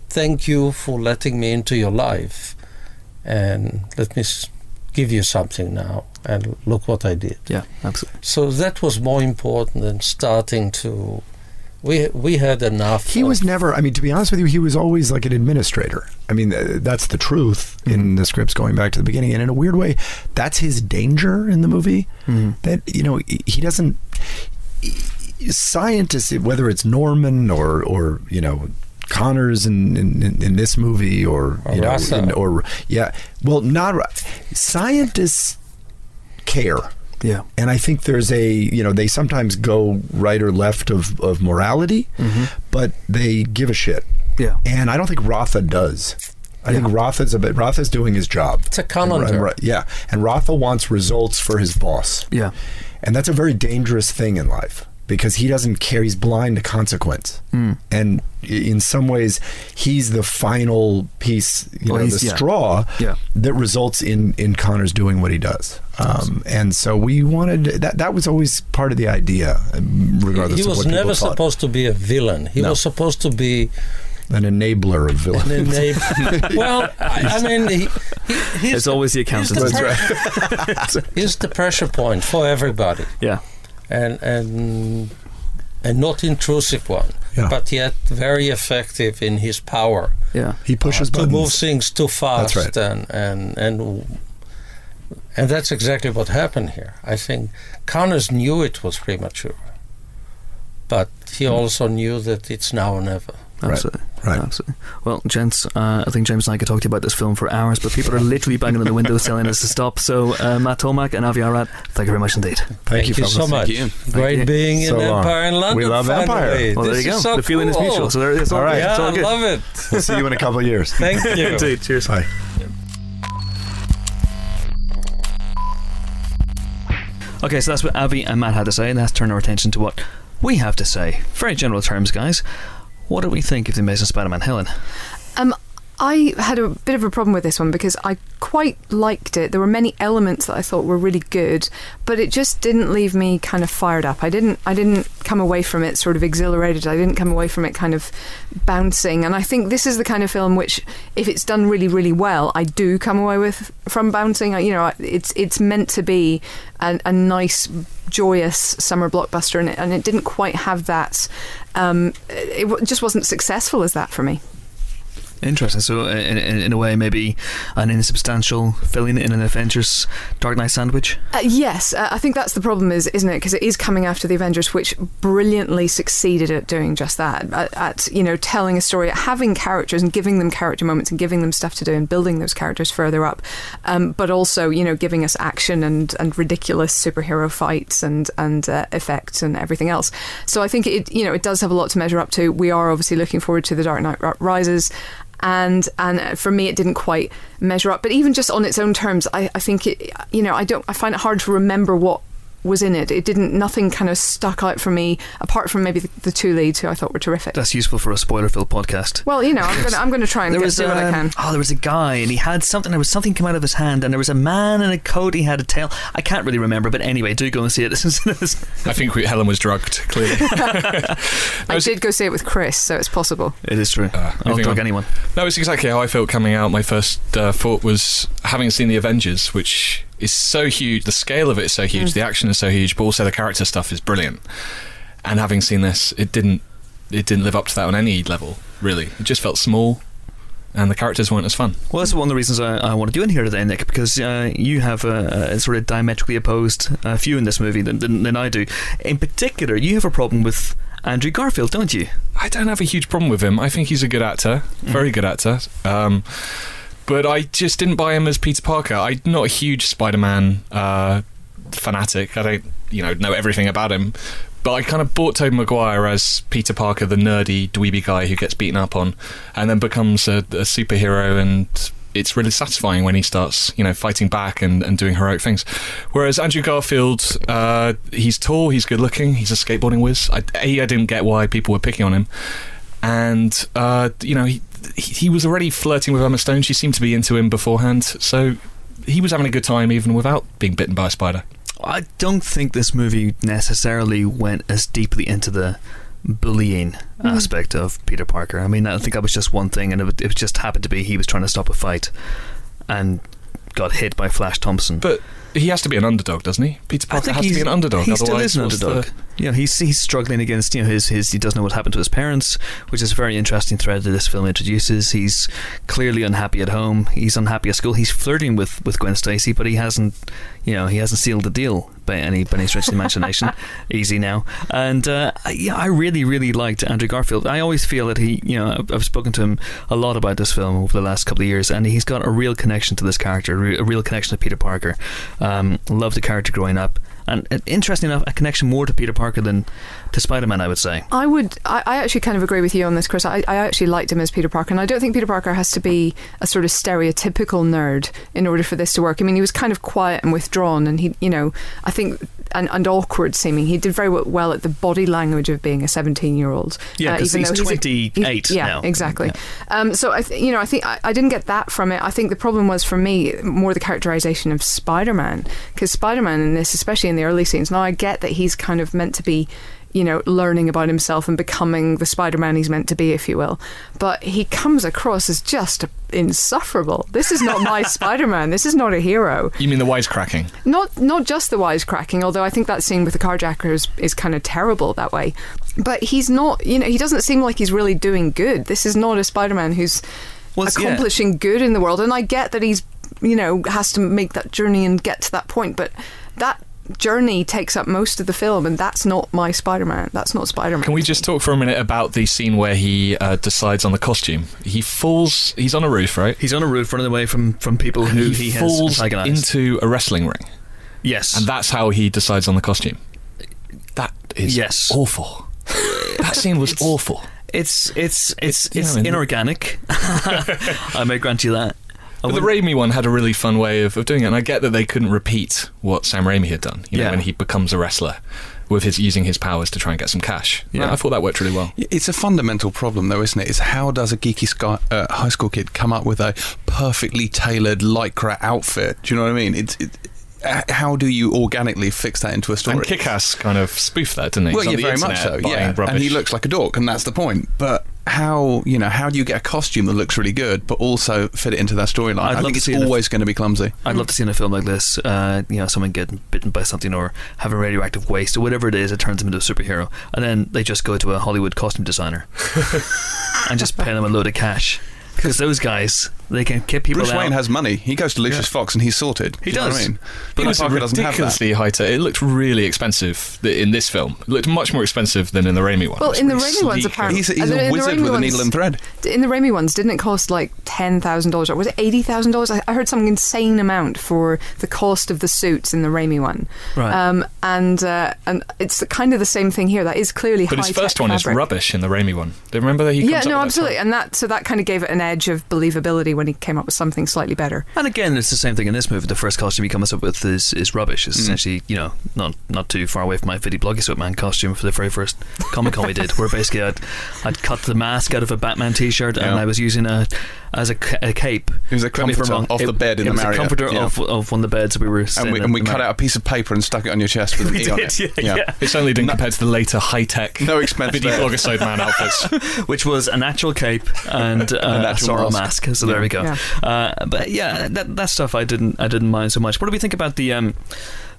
thank you for letting me into your life and let me... S- give you something now and look what I did. Yeah, absolutely. So that was more important than starting to we we had enough. He was never, I mean, to be honest with you, he was always like an administrator. I mean, that's the truth mm-hmm. in the scripts going back to the beginning, and in a weird way that's his danger in the movie mm-hmm. that, you know, he doesn't he, scientists, whether it's Norman or or you know Connors in in, in this movie or you know in, or yeah, well, not scientists care. Yeah. And I think there's a, you know, they sometimes go right or left of, of morality, mm-hmm. but they give a shit. Yeah. And I don't think Rotha does. I yeah. think Rotha's a bit, Rotha's doing his job. It's a calendar. And, yeah. And Rotha wants results for his boss. Yeah. And that's a very dangerous thing in life because he doesn't care. He's blind to consequence. Mm. And in some ways, he's the final piece, you well, know, the yeah. straw yeah. that results in, in Connors doing what he does. Um, and so we wanted that. That was always part of the idea, regardless. He of what was never thought. supposed to be a villain. He no. was supposed to be an enabler of villains. An enab- well, I, I mean, he, he, he's it's the, always the accountant. He's the, per- That's right. he's the pressure point for everybody. Yeah, and and and not intrusive one, yeah. but yet very effective in his power. Yeah, he pushes uh, buttons. To move things too fast. That's right. and and and. And that's exactly what happened here. I think Connors knew it was premature, but he also knew that it's now or never. Absolutely. Right. right. Absolutely. Well, gents, uh, I think James and I could talk to you about this film for hours, but people are literally banging on the windows telling us to stop. So, uh, Matt Tolmach and Avi Arad, thank you very much indeed. Thank, thank you, you so much. Thank you. Great thank being you. in so Empire in London. We love finally. Empire. Well, this there you go. So the feeling cool. is mutual. So there it is. All right. Yeah, it's all good. I love it. We'll see you in a couple of years. Thank you. Indeed. Cheers. Bye. Okay, so that's what Avi and Matt had to say, and let's turn our attention to what we have to say. Very general terms, guys. What do we think of The Amazing Spider-Man, Helen? Um, I had a bit of a problem with this one because I quite liked it. There were many elements that I thought were really good, but it just didn't leave me kind of fired up. I didn't, I didn't come away from it sort of exhilarated. I didn't come away from it kind of bouncing. And I think this is the kind of film which, if it's done really, really well, I do come away with from bouncing. I, you know, it's it's meant to be a, a nice, joyous summer blockbuster, and it, and it didn't quite have that. Um, it just wasn't successful as that for me. Interesting. So, in, in, in a way, maybe an insubstantial filling in an Avengers Dark Knight sandwich? Uh, yes. Uh, I think that's the problem, is, isn't it? Because it is coming after The Avengers, which brilliantly succeeded at doing just that, at, at, you know, telling a story, at having characters and giving them character moments and giving them stuff to do and building those characters further up. Um, but also, you know, giving us action and, and ridiculous superhero fights and, and uh, effects and everything else. So I think it, you know, it does have a lot to measure up to. We are obviously looking forward to The Dark Knight Rises. And and for me, it didn't quite measure up. But even just on its own terms, I, I think it, you know, I don't, I find it hard to remember what was in it. It didn't, nothing kind of stuck out for me, apart from maybe the, the two leads who I thought were terrific. That's useful for a spoiler-filled podcast. Well, you know, I'm gonna, I'm gonna try and there get was, through um, what I can. Oh, there was a guy, and he had something. There was something come out of his hand, and there was a man in a coat. He had a tail. I can't really remember, but anyway, do go and see it. I think we, Helen was drugged. Clearly, I was, did go see it with Chris, so it's possible. It is true. Uh, I'll drug on. anyone. No, it's exactly how I felt coming out. My first uh, thought was having seen The Avengers, which. Is so huge, the scale of it is so huge, mm. the action is so huge, but also the character stuff is brilliant. And having seen this, it didn't it didn't live up to that on any level, really. It just felt small, and the characters weren't as fun. Well, that's one of the reasons I, I wanted you in here today, Nick, because uh, you have a, a sort of diametrically opposed uh, view in this movie than, than, than I do. In particular, you have a problem with Andrew Garfield, don't you? I don't have a huge problem with him. I think he's a good actor, mm. very good actor. Um... But I just didn't buy him as Peter Parker. I'm not a huge Spider-Man uh, fanatic. I don't, you know, know everything about him. But I kind of bought Tobey Maguire as Peter Parker, the nerdy, dweeby guy who gets beaten up on, and then becomes a, a superhero. And it's really satisfying when he starts, you know, fighting back and, and doing heroic things. Whereas Andrew Garfield, uh, he's tall, he's good looking, he's a skateboarding whiz. I, a, I didn't get why people were picking on him. And, uh, you know, he... he was already flirting with Emma Stone. She seemed to be into him beforehand, so he was having a good time even without being bitten by a spider. I don't think this movie necessarily went as deeply into the bullying mm. aspect of Peter Parker. I mean, I think that was just one thing, and it, it just happened to be he was trying to stop a fight and got hit by Flash Thompson. But He has to be an underdog, doesn't he? Peter Parker has to be an underdog. He still is an underdog. The... You know, he's he's struggling against, you know, his his he doesn't know what happened to his parents, which is a very interesting thread that this film introduces. He's clearly unhappy at home. He's unhappy at school. He's flirting with, with Gwen Stacy, but he hasn't, you know, he hasn't sealed the deal by any by any stretch of the imagination. Easy now. And uh, yeah, I really really liked Andrew Garfield. I always feel that he, you know, I've spoken to him a lot about this film over the last couple of years, and he's got a real connection to this character, a real connection to Peter Parker. Um, loved the character growing up, and uh, interesting enough, a connection more to Peter Parker than to Spider-Man, I would say. I would I, I actually kind of agree with you on this, Chris. I, I actually liked him as Peter Parker, and I don't think Peter Parker has to be a sort of stereotypical nerd in order for this to work. I mean, he was kind of quiet and withdrawn, and he, you know, I think and, and awkward seeming. He did very well at the body language of being a seventeen year old. Yeah, because uh, he's twenty-eight he's, yeah, now. Exactly. Yeah, exactly. Um, so I th- you know I think I, I didn't get that from it. I think the problem was for me more the characterization of Spider-Man, because Spider-Man in this, especially in the early scenes, now I get that he's kind of meant to be, you know, learning about himself and becoming the Spider-Man he's meant to be, if you will. But he comes across as just insufferable. This is not my Spider-Man. This is not a hero. You mean the wisecracking? Not not just the wisecracking, although I think that scene with the carjacker is, is kind of terrible that way. But he's not, you know, he doesn't seem like he's really doing good. This is not a Spider-Man who's well, accomplishing yeah. good in the world. And I get that he's, you know, has to make that journey and get to that point, but that journey takes up most of the film, and that's not my Spider-Man. That's not Spider-Man. Can we just talk for a minute about the scene where he uh, decides on the costume? He falls. He's on a roof, right? He's on a roof, running away from from people and who he, he falls has antagonized. Into a wrestling ring. Yes, and that's how he decides on the costume. That is yes. awful. That scene was it's, awful. It's it's it's it's, it's you know, inorganic. I may grant you that. But the Raimi one had a really fun way of, of doing it, and I get that they couldn't repeat what Sam Raimi had done, you know, yeah. when he becomes a wrestler with his using his powers to try and get some cash. Yeah. Right, I thought that worked really well. It's a fundamental problem, though, isn't it? It's how does a geeky sky, uh, high school kid come up with a perfectly tailored lycra outfit? Do you know what I mean? It's... It, how do you organically fix that into a story? And Kick-Ass kind of spoofed that, didn't he? Well, yeah, very much so. Yeah, rubbish. And he looks like a dork, and that's the point. But how, you know, how do you get a costume that looks really good, but also fit it into that storyline? I think it's always going to be clumsy. I'd love to see in a film like this, uh, you know, someone getting bitten by something or having radioactive waste or whatever it is, it turns them into a superhero, and then they just go to a Hollywood costume designer and just pay them a load of cash. Because those guys, they can keep people Bruce out. Bruce Wayne has money. He goes to Lucius yeah. Fox and he's sorted. He do does. Know what I mean? But Peter Parker doesn't have that. It was ridiculously high tech. It looked really expensive in this film. It looked much more expensive than in the Raimi one. Well, in the really Raimi ones, apparently. He's, he's a wizard with ones, a needle and thread. In the Raimi ones, didn't it cost like ten thousand dollars? Or was it eighty thousand dollars? I heard some insane amount for the cost of the suits in the Raimi one. Right. Um, and uh, and it's kind of the same thing here. That is clearly high tech. But his first one fabric. is rubbish in the Raimi one. Do you remember that he comes yeah, up no, with that absolutely. Stuff? And that, so that kind of gave it an edge of believability when he came up with something slightly better. And again, it's the same thing in this movie. The first costume he comes up with is, is rubbish. It's mm. essentially, you know, not not too far away from my Fitty Bloggy Suit Man costume for the very first Comic-Con we did, where basically I'd, I'd cut the mask out of a Batman t-shirt yeah. and I was using a as a, a cape. It was a comforter off the bed in the Marriott. It was a comforter yeah. off, off one of the beds we were And we, and we cut Marriott. Out a piece of paper and stuck it on your chest with an E did, on it. Yeah, yeah. Yeah. It certainly didn't no, compare to the later high-tech no expense Fitty Bloggy Suit Man outfits. Which was an actual cape and uh, a natural sorrow mask. mask. So yeah. there we go. Yeah. Uh, but yeah, that that stuff I didn't I didn't mind so much. What do we think about the um,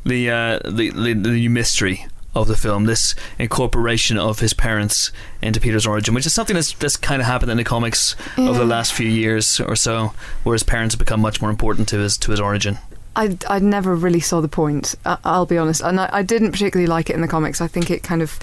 the, uh, the the the mystery of the film? This incorporation of his parents into Peter's origin, which is something that's that's kind of happened in the comics yeah. over the last few years or so, where his parents have become much more important to his to his origin. I, I never really saw the point. I, I'll be honest, and I, I didn't particularly like it in the comics. I think it kind of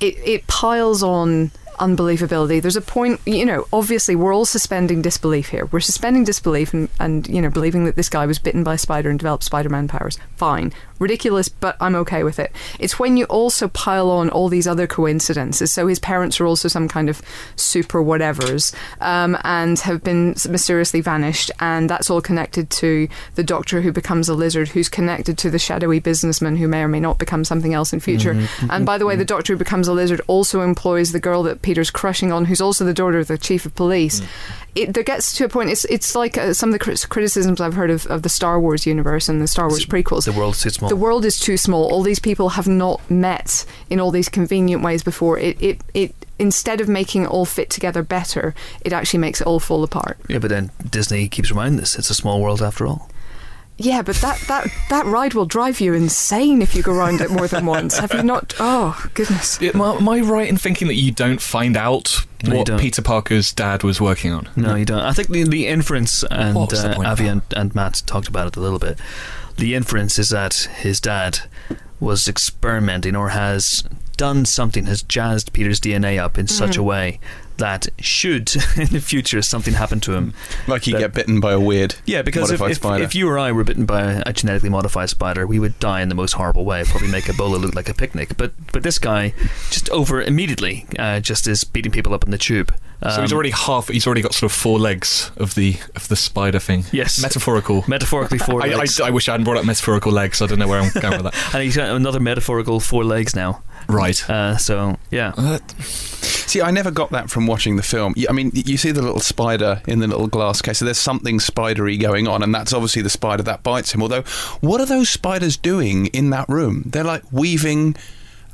it it piles on. Unbelievability. There's a point, you know, obviously we're all suspending disbelief here. We're suspending disbelief and, and you know, believing that this guy was bitten by a spider and developed Spider-Man powers. Fine. Ridiculous, but I'm okay with it. It's when you also pile on all these other coincidences. So his parents are also some kind of super whatevers um, and have been mysteriously vanished, and that's all connected to the doctor who becomes a lizard, who's connected to the shadowy businessman who may or may not become something else in future. Mm-hmm. And by the way, the doctor who becomes a lizard also employs the girl that Peter's crushing on, who's also the daughter of the chief of police. Mm. It there gets to a point, it's it's like uh, some of the crit- criticisms I've heard of, of the Star Wars universe and the Star Wars prequels. The world's too small. The world is too small. All these people have not met in all these convenient ways before. It it, it instead of making it all fit together better, it actually makes it all fall apart. Yeah, but then Disney keeps reminding us it's a small world after all. Yeah, but that, that, that ride will drive you insane if you go round it more than once. Have you not? Oh, goodness. Am I, am I right in thinking that you don't find out no, what Peter Parker's dad was working on? No, you don't. I think the, the inference, and uh, the Avi and, and Matt talked about it a little bit, the inference is that his dad was experimenting or has done something, has jazzed Peter's D N A up in mm-hmm. such a way that should in the future something happen to him, like you get bitten by a weird yeah because if, if, if you or I were bitten by a genetically modified spider, we would die in the most horrible way, probably make Ebola look like a picnic, but but this guy just over immediately uh, just is beating people up in the tube. Um, so he's already half he's already got sort of four legs of the of the spider thing. Yes, metaphorical metaphorically four I, legs. I, I wish I hadn't brought up metaphorical legs. I don't know where I'm going with that. And he's got another metaphorical four legs now, right? Uh, so yeah uh, see, I never got that from watching the film. I mean, you see the little spider in the little glass case, so there's something spidery going on, and that's obviously the spider that bites him. Although, what are those spiders doing in that room? They're like weaving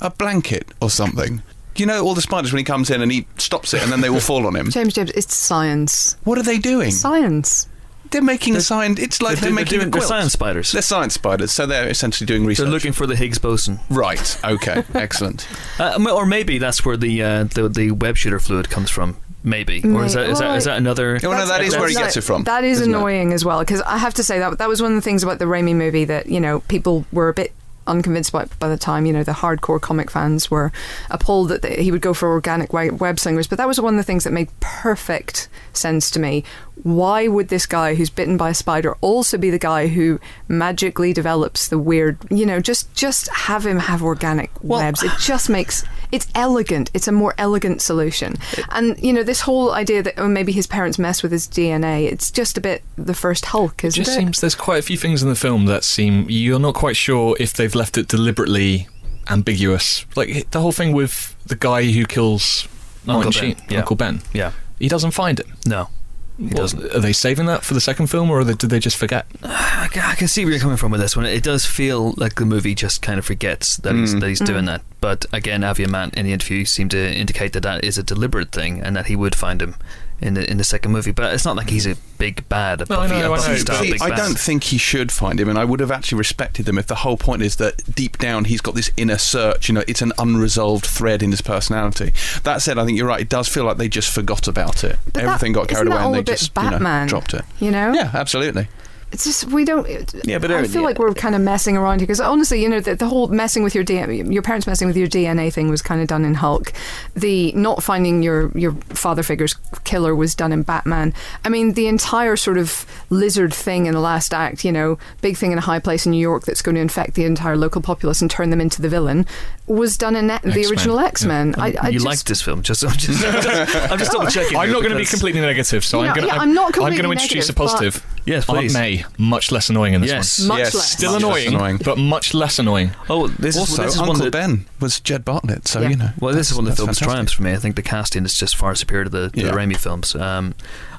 a blanket or something. You know, all the spiders, when he comes in and he stops it and then they all fall on him. James, James, it's science. What are they doing? Science. They're making a science. It's like they're, they're making. They're, doing, they're science spiders. They're science spiders, so they're essentially doing research. They're looking for the Higgs boson. Right. Okay. Excellent. Uh, or maybe that's where the uh, the the web shooter fluid comes from. Maybe. Or is that is that is that another? Oh no, that is where he gets it from. That is annoying as well, because I have to say that that was one of the things about the Raimi movie that, you know, people were a bit unconvinced by, by the time, you know, the hardcore comic fans were appalled that they, he would go for organic web slingers, but that was one of the things that made perfect sense to me. Why would this guy who's bitten by a spider also be the guy who magically develops the weird, you know, just just have him have organic well, webs? It just makes, it's elegant, it's a more elegant solution. It, and, you know, this whole idea that oh, maybe his parents mess with his D N A, it's just a bit the first Hulk, isn't it? It just seems there's quite a few things in the film that seem, you're not quite sure if they've left it deliberately ambiguous. Like the whole thing with the guy who kills Uncle Ben. Yeah. Uncle Ben. Yeah. He doesn't find him. No. He well, doesn't. Are they saving that for the second film, or are they, did they just forget? I can see where you're coming from with this one. It does feel like the movie just kind of forgets that mm. he's, that he's mm. doing that. But again, Avi and Matt in the interview seemed to indicate that that is a deliberate thing and that he would find him in the in the second movie. But it's not like he's a big bad. A no, buffy, I, know, a buffy I, know, star, see, big I don't think he should find him, and I would have actually respected them if the whole point is that deep down he's got this inner search. You know, it's an unresolved thread in his personality. That said, I think you're right. It does feel like they just forgot about it. But everything that, got carried away and they just you know, dropped it. You know? Yeah, absolutely. It's just we don't. Yeah, but I feel yeah. like we're kind of messing around here because honestly, you know, the, the whole messing with your D N A, your parents messing with your D N A thing was kind of done in Hulk. The not finding your your father figure's killer was done in Batman. I mean, the entire sort of lizard thing in the last act, you know, big thing in a high place in New York that's going to infect the entire local populace and turn them into the villain, was done in the X-Men. Original X-Men. Yeah. I, I you just, liked this film, just I'm just, I'm just double checking. I'm not going to be completely negative, so you know, I'm going yeah, I'm, I'm going to introduce a positive. Yes, please. Aunt May. Much less annoying in this yes. one. Much yes, less. Still much annoying, less annoying, but much less annoying. Oh, this also, is, well, this is Uncle one that, Ben was Jed Bartlett, so yeah. you know. Well, this is one of the film's triumphs for me. I think the casting is just far superior to the, to yeah. the Raimi films. Um,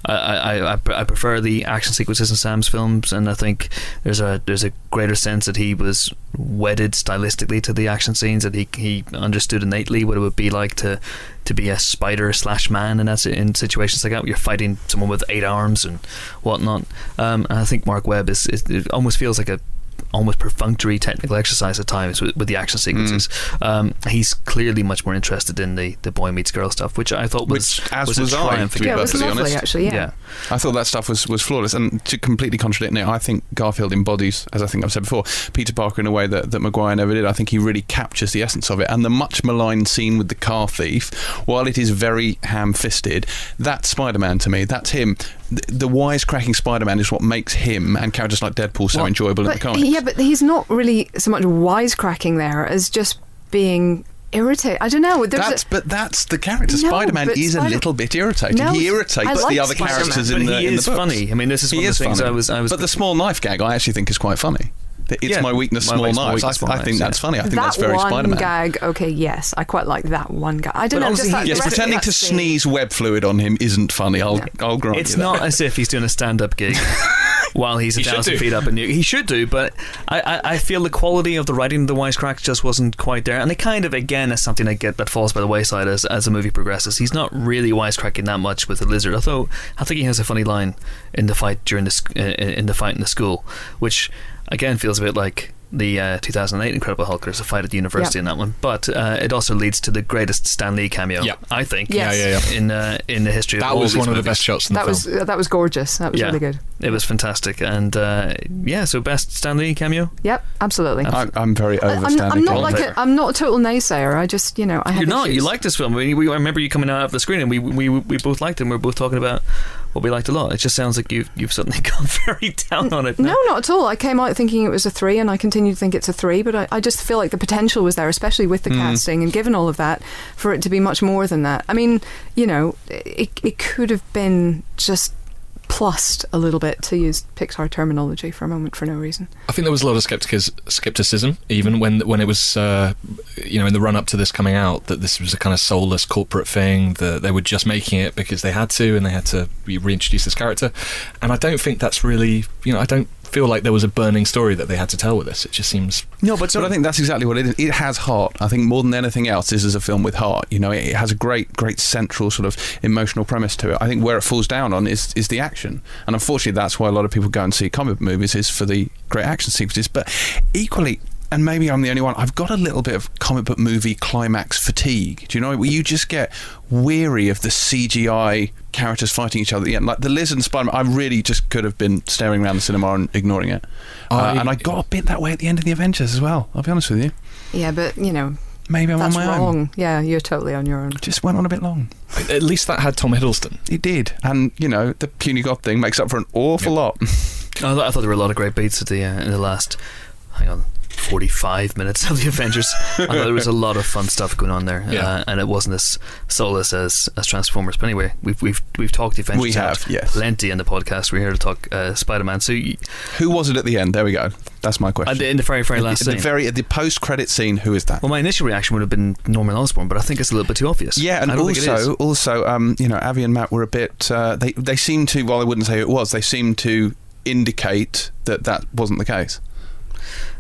I, I, I I prefer the action sequences in Sam's films, and I think there's a there's a greater sense that he was wedded stylistically to the action scenes, that he he understood innately what it would be like to to be a spider slash man, and that's in situations like that where you're fighting someone with eight arms and whatnot. Um, and I think Mark Webb is, is it almost feels like a almost perfunctory technical exercise at times with, with the action sequences. Mm. Um, he's clearly much more interested in the, the boy meets girl stuff, which I thought was which, as was, was I, triumph. To be yeah, perfectly lovely, honest, actually, yeah. yeah. I thought that stuff was, was flawless, and to completely contradict Nick, I think Garfield embodies, as I think I've said before, Peter Parker in a way that, that Maguire never did. I think he really captures the essence of it, and the much maligned scene with the car thief, while it is very ham-fisted, that's Spider-Man to me. That's him. The, the wisecracking Spider-Man is what makes him and characters like Deadpool so well, enjoyable in the comics. Yeah, but he's not really so much wisecracking there as just being irritated. I don't know. That's, a, but that's the character. No, Spider-Man is Spider- a little bit irritating. No, he irritates like the other Spider-Man. characters in the, in the books. But he is funny. I mean, this is he one of the things funny. I was... I was but the small knife gag I actually think is quite funny. It's yeah, my weakness, my small knives. I, I think yeah. that's funny. I think that that's very Spider-Man. That one gag, okay, yes. I quite like that one gag. I don't but know. Just that, yes, pretending to scene. sneeze web fluid on him isn't funny. I'll, no. I'll grant it's you that. It's not as if he's doing a stand-up gig. while he's a he thousand feet up in New York. He should do, but I, I, I feel the quality of the writing of the Wisecracks just wasn't quite there. And it kind of, again, is something I get that falls by the wayside as, as the movie progresses. He's not really wisecracking that much with the Lizard, although I think he has a funny line in the fight during the uh, in the fight in the school, which again feels a bit like the uh, two thousand eight Incredible Hulk. There's a fight at the university yep. in that one, but uh, it also leads to the greatest Stan Lee cameo yep. I think yes. yeah, yeah, yeah. in uh, in the history that of all was one movies. Of the best shots in that the was, film uh, that was gorgeous that was yeah. really good. It was fantastic. And uh, yeah so best Stan Lee cameo. Yep, absolutely. I'm, I'm very over Stan Lee. I'm not like a, I'm not a total naysayer. I just you know I you're not issues. You like this film. We, we, I remember you coming out of the screen and we, we, we both liked it and we were both talking about what we liked a lot. It just sounds like you've, you've suddenly gone very down on it now. No, not at all. I came out thinking it was a three and I continue to think it's a three, but I, I just feel like the potential was there, especially with the mm. casting and given all of that, for it to be much more than that. I mean, you know, it, it could have been just plussed a little bit, to use Pixar terminology for a moment, for no reason. I think there was a lot of skepticism even when when it was uh, you know in the run up to this coming out, that this was a kind of soulless corporate thing, that they were just making it because they had to and they had to reintroduce this character. And I don't think that's really, you know, I don't feel like there was a burning story that they had to tell with this. It just seems no but, so but I think that's exactly what it is. It has heart. I think more than anything else this is a film with heart. You know, it has a great great central sort of emotional premise to it. I think where it falls down on is, is the action, and unfortunately that's why a lot of people go and see comic movies, is for the great action sequences. But equally, and maybe I'm the only one, I've got a little bit of comic book movie climax fatigue. Do you know, where you just get weary of the C G I characters fighting each other at the end. Like The Lizard and Spider-Man, I really just could have been staring around the cinema and ignoring it. I, uh, and I got a bit that way at the end of The Avengers as well, I'll be honest with you. Yeah, but, you know... Maybe I'm That's on my wrong. Own. Yeah, you're totally on your own. Just went on a bit long. At least that had Tom Hiddleston. It did. And, you know, the puny god thing makes up for an awful yep. lot. I, th- I thought there were a lot of great beats at the uh, in the last... Hang on. forty-five minutes of The Avengers. I thought there was a lot of fun stuff going on there, yeah. uh, and it wasn't as soulless as, as Transformers. But anyway, we've we've we've talked The Avengers. We have, yes, plenty in the podcast. We're here to talk uh, Spider-Man. So, you, who was it at the end? There we go. That's my question. At the, in the very very last the, scene, the very at the post-credit scene, who is that? Well, my initial reaction would have been Norman Osborn, but I think it's a little bit too obvious. Yeah, and also also um, you know, Avi and Matt were a bit. Uh, they they seemed to. Well, I wouldn't say who it was. They seemed to indicate that that wasn't the case.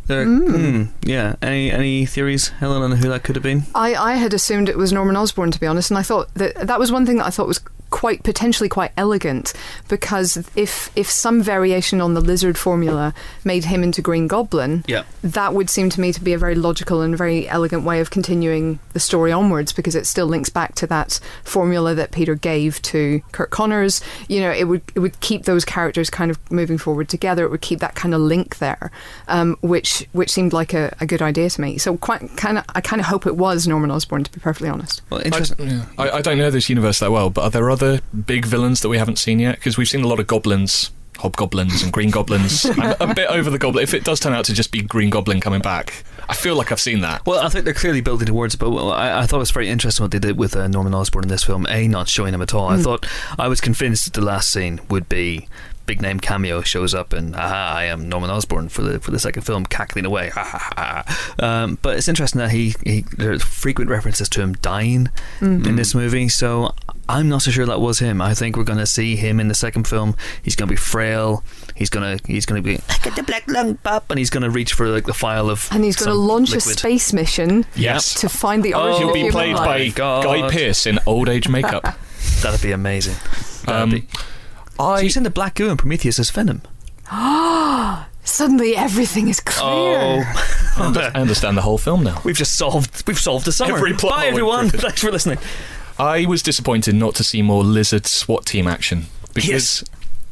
Mm. Mm, yeah. Any any theories, Helen, on who that could have been? I, I had assumed it was Norman Osborn, to be honest, and I thought that that was one thing that I thought was quite potentially quite elegant, because if if some variation on the Lizard formula made him into Green Goblin, yeah. that would seem to me to be a very logical and very elegant way of continuing the story onwards, because it still links back to that formula that Peter gave to Kurt Connors. You know, it would it would keep those characters kind of moving forward together. It would keep that kind of link there, um, which which seemed like a, a good idea to me. So quite kind of I kind of hope it was Norman Osborn, to be perfectly honest. Well, interesting. I, yeah. I, I don't know this universe that well, but are there other big villains that we haven't seen yet? Because we've seen a lot of goblins, hobgoblins and green goblins. I'm a bit over the goblin. If it does turn out to just be Green Goblin coming back, I feel like I've seen that. Well, I think they're clearly building towards it, but I, I thought it was very interesting what they did with uh, Norman Osborn in this film. A, not showing him at all. Mm. I thought I was convinced that the last scene would be big name cameo, shows up and aha, I am Norman Osborn for the for the second film, cackling away. Ha, ha, ha. Um, but it's interesting that he, he there's frequent references to him dying mm. in this movie, so I'm not so sure that was him. I think we're going to see him in the second film. He's going to be frail. He's going to he's going to be I get the black lung pop, and he's going to reach for like the file of and he's going to launch liquid. A space mission. Yes. To find the origin. Oh, he'll be of played by God. Guy Pearce in old age makeup. That'd be amazing. That'd um, be. I, so he's in the black goo and Prometheus as Venom. Ah. Suddenly everything is clear. Oh, I understand the whole film now. We've just solved. We've solved the summer. Every plot. Bye everyone. Thanks for listening. I was disappointed not to see more Lizard SWAT team action, because yes.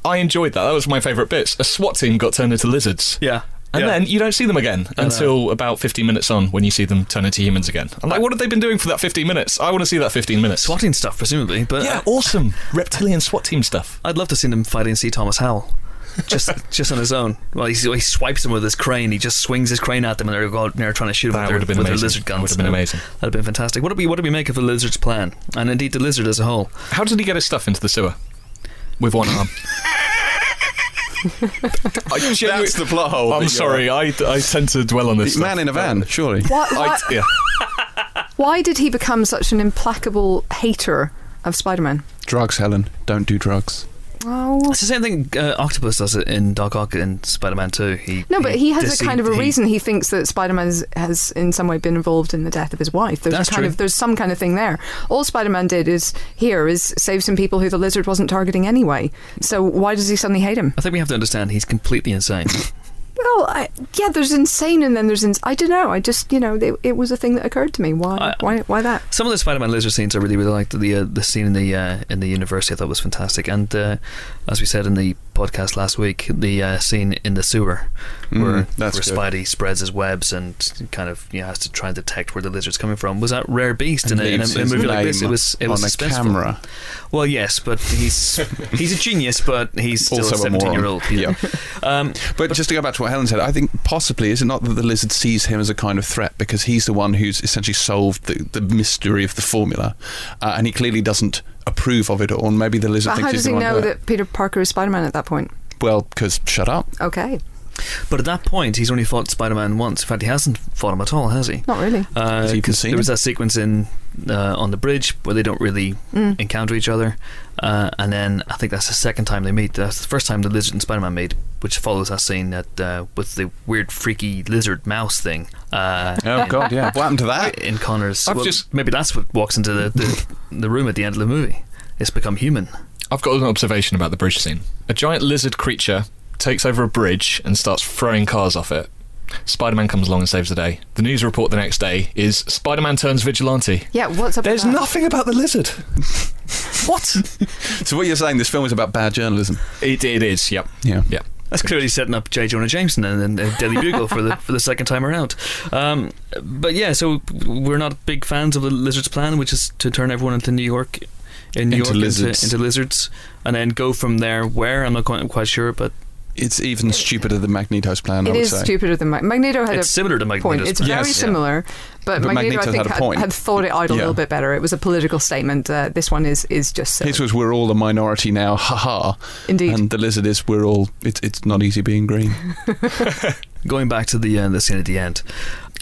I enjoyed that. That was my favourite bits. A SWAT team got turned into lizards. Yeah. And yeah. then you don't see them again until about fifteen minutes on, when you see them turn into humans again. I'm like, what have they been doing for that fifteen minutes? I want to see that fifteen minutes. SWATting stuff, presumably. But yeah, awesome. Reptilian SWAT team stuff. I'd love to see them fighting C. Thomas Howell. Just just on his own. Well, he, he swipes them with his crane. He just swings his crane at them, and they're, and they're trying to shoot him that with, their, with their lizard guns. That would have been amazing. That would have been fantastic. What do we, what do we make of the lizard's plan? And indeed the lizard as a whole. How did he get his stuff into the sewer? With one arm. I, that's the plot hole. I'm sorry, I, I tend to dwell on this the man in a van, surely. What, what? I, yeah. Why did he become such an implacable hater of Spider-Man? Drugs, Helen. Don't do drugs. Oh. It's the same thing uh, Octopus does it in Doc Ock and Spider-Man two. He, no, but he, he has a kind of a he, reason. He thinks that Spider-Man has, has in some way been involved in the death of his wife. There's that's kind true. Of, there's some kind of thing there. All Spider-Man did is here is save some people who the Lizard wasn't targeting anyway. So why does he suddenly hate him? I think we have to understand he's completely insane. Well, I, yeah, there's insane and then there's... Ins- I don't know. I just, you know, it, it was a thing that occurred to me. Why I, Why? Why that? Some of the Spider-Man Lizard scenes I really, really liked. The uh, the scene in the uh, in the university I thought was fantastic. And uh, as we said in the podcast last week, the uh, scene in the sewer mm, where, where Spidey spreads his webs and kind of, you know, has to try and detect where the Lizard's coming from was that rare beast and in, a, in, a, in a movie like this. It was it was on a camera. Well, yes, but he's he's a genius, but he's still also a seventeen-year-old. You know? Yeah. um, but, but just to go back to what Helen said, I think possibly is it not that the Lizard sees him as a kind of threat because he's the one who's essentially solved the, the mystery of the formula, uh, and he clearly doesn't approve of it, or maybe the Lizard but thinks he's the one. How does he know that Peter Parker is Spider-Man at that point? Well, because shut up. Okay. But at that point, he's only fought Spider-Man once. In fact, he hasn't fought him at all, has he? Not really. Because uh, there was that sequence in uh, on the bridge where they don't really mm. encounter each other, uh, and then I think that's the second time they meet. That's the first time the Lizard and Spider-Man meet, which follows that scene that uh, with the weird, freaky lizard mouse thing. Uh, oh God, yeah! What happened to that in Connors? Well, just... Maybe that's what walks into the, the the room at the end of the movie. It's become human. I've got an observation about the bridge scene. A giant lizard creature takes over a bridge and starts throwing cars off it. Spider-Man comes along and saves the day. The news report the next day is Spider-Man turns vigilante. Yeah, what's up? There's nothing about the Lizard. What? So what you're saying, this film is about bad journalism. It it is. Yep. Yeah. Yeah. That's clearly setting up J. Jonah Jameson and the Daily Bugle for the for the second time around. Um, but yeah, so we're not big fans of the Lizard's plan, which is to turn everyone into New York. In New into York lizards. Into, into lizards, and then go from there. Where I'm not quite, I'm quite sure, but. It's even stupider than Magneto's plan, I would say. It is stupider than Mag- Magneto had it's a similar to Magneto's point. It's very yes, similar, yeah. but, but Magneto, Magneto I think, had, had, had thought it out a yeah. little bit better. It was a political statement. Uh, this one is, is just silly. His was, we're all a minority now, haha. Indeed. And the Lizard is, we're all, it's, it's not easy being green. Going back to the, uh, the scene at the end,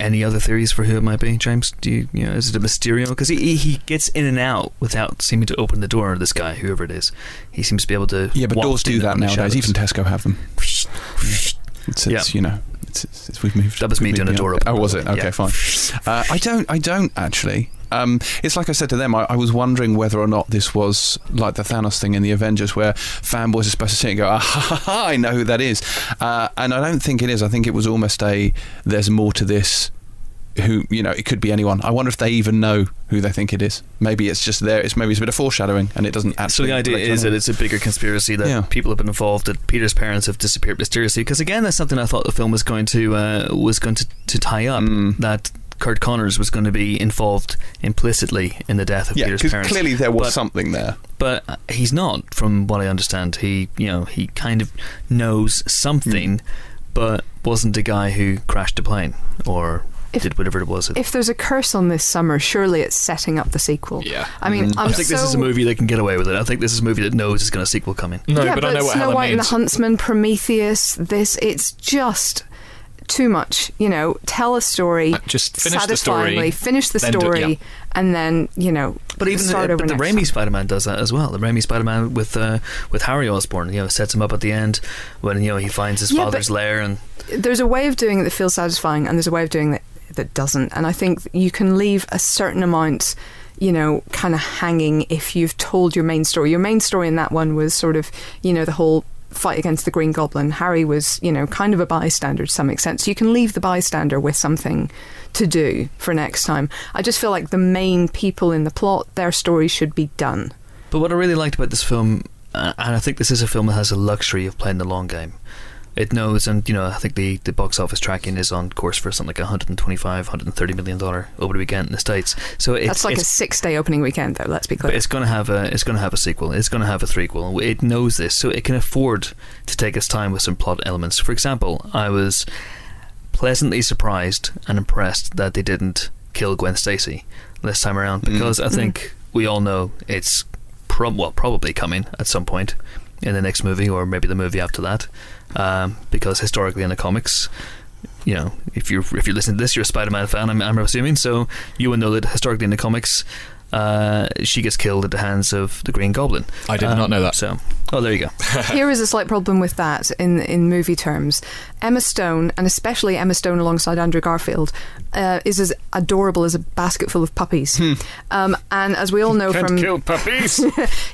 any other theories for who it might be, James? Do you, you know, is it a Mysterio? Because he he gets in and out without seeming to open the door. This guy, whoever it is, he seems to be able to. Yeah, but doors do that nowadays. Even Tesco have them. It's, it's yeah. you know, it's, it's, it's we've moved. That was me doing a door opener. Oh, was it? Okay, yeah. Fine. Uh, I don't. I don't actually. Um, it's like I said to them, I, I was wondering whether or not this was like the Thanos thing in The Avengers where fanboys are supposed to sit and go, ah, ha, ha, ha, I know who that is. Uh, and I don't think it is. I think it was almost a, there's more to this, who, you know, it could be anyone. I wonder if they even know who they think it is. Maybe it's just there. It's maybe it's a bit of foreshadowing and it doesn't actually. So the idea is that it's a bigger conspiracy that yeah. people have been involved, that Peter's parents have disappeared mysteriously. Because again, that's something I thought the film was going to, uh, was going to, to tie up, mm. that... Kurt Connors was going to be involved implicitly in the death of yeah, Peter's parents. Yeah, because clearly there was but, something there. But he's not, from what I understand. He, you know, he kind of knows something, mm. but wasn't the guy who crashed a plane or if, did whatever it was. If there's a curse on this summer, surely it's setting up the sequel. Yeah, I mean, mm-hmm. I'm I think so this is a movie that can get away with it. I think this is a movie that knows it's got a sequel coming. No, yeah, but, but I know what Snow Helen White means. And the Huntsman, Prometheus. This, it's just. Too much, you know. Tell a story, just finish the story, finish the story, do, yeah. and then you know. But even start the, over but next the Raimi Spider-Man does that as well. The Raimi Spider-Man with uh, with Harry Osborn, you know, sets him up at the end when you know he finds his yeah, father's lair, and there's a way of doing it that feels satisfying, and there's a way of doing it that doesn't. And I think you can leave a certain amount, you know, kind of hanging if you've told your main story. Your main story in that one was sort of, you know, the whole fight against the Green Goblin. Harry was, you know, kind of a bystander to some extent. So you can leave the bystander with something to do for next time. I just feel like the main people in the plot, their story should be done. But what I really liked about this film, and I think this is a film that has the luxury of playing the long game. It knows, and you know, I think the, the box office tracking is on course for something like one hundred twenty-five, one hundred thirty million dollars over the weekend in the States. So it's, that's like it's, a six-day opening weekend, though. Let's be clear. But it's going to have a it's going to have a sequel. It's going to have a threequel. It knows this, so it can afford to take its time with some plot elements. For example, I was pleasantly surprised and impressed that they didn't kill Gwen Stacy this time around, because mm. I think mm. we all know it's prob- well probably coming at some point in the next movie, or maybe the movie after that. Um, because historically in the comics, you know, if you're if you're listening to this, you're a Spider-Man fan, I'm, I'm assuming, so you would know that historically in the comics uh, she gets killed at the hands of the Green Goblin. I did um, not know that. So, oh, there you go. Here is a slight problem with that in in movie terms. Emma Stone, and especially Emma Stone alongside Andrew Garfield, uh, is as adorable as a basket full of puppies. Hmm. Um, and as we all know, can't from kill puppies.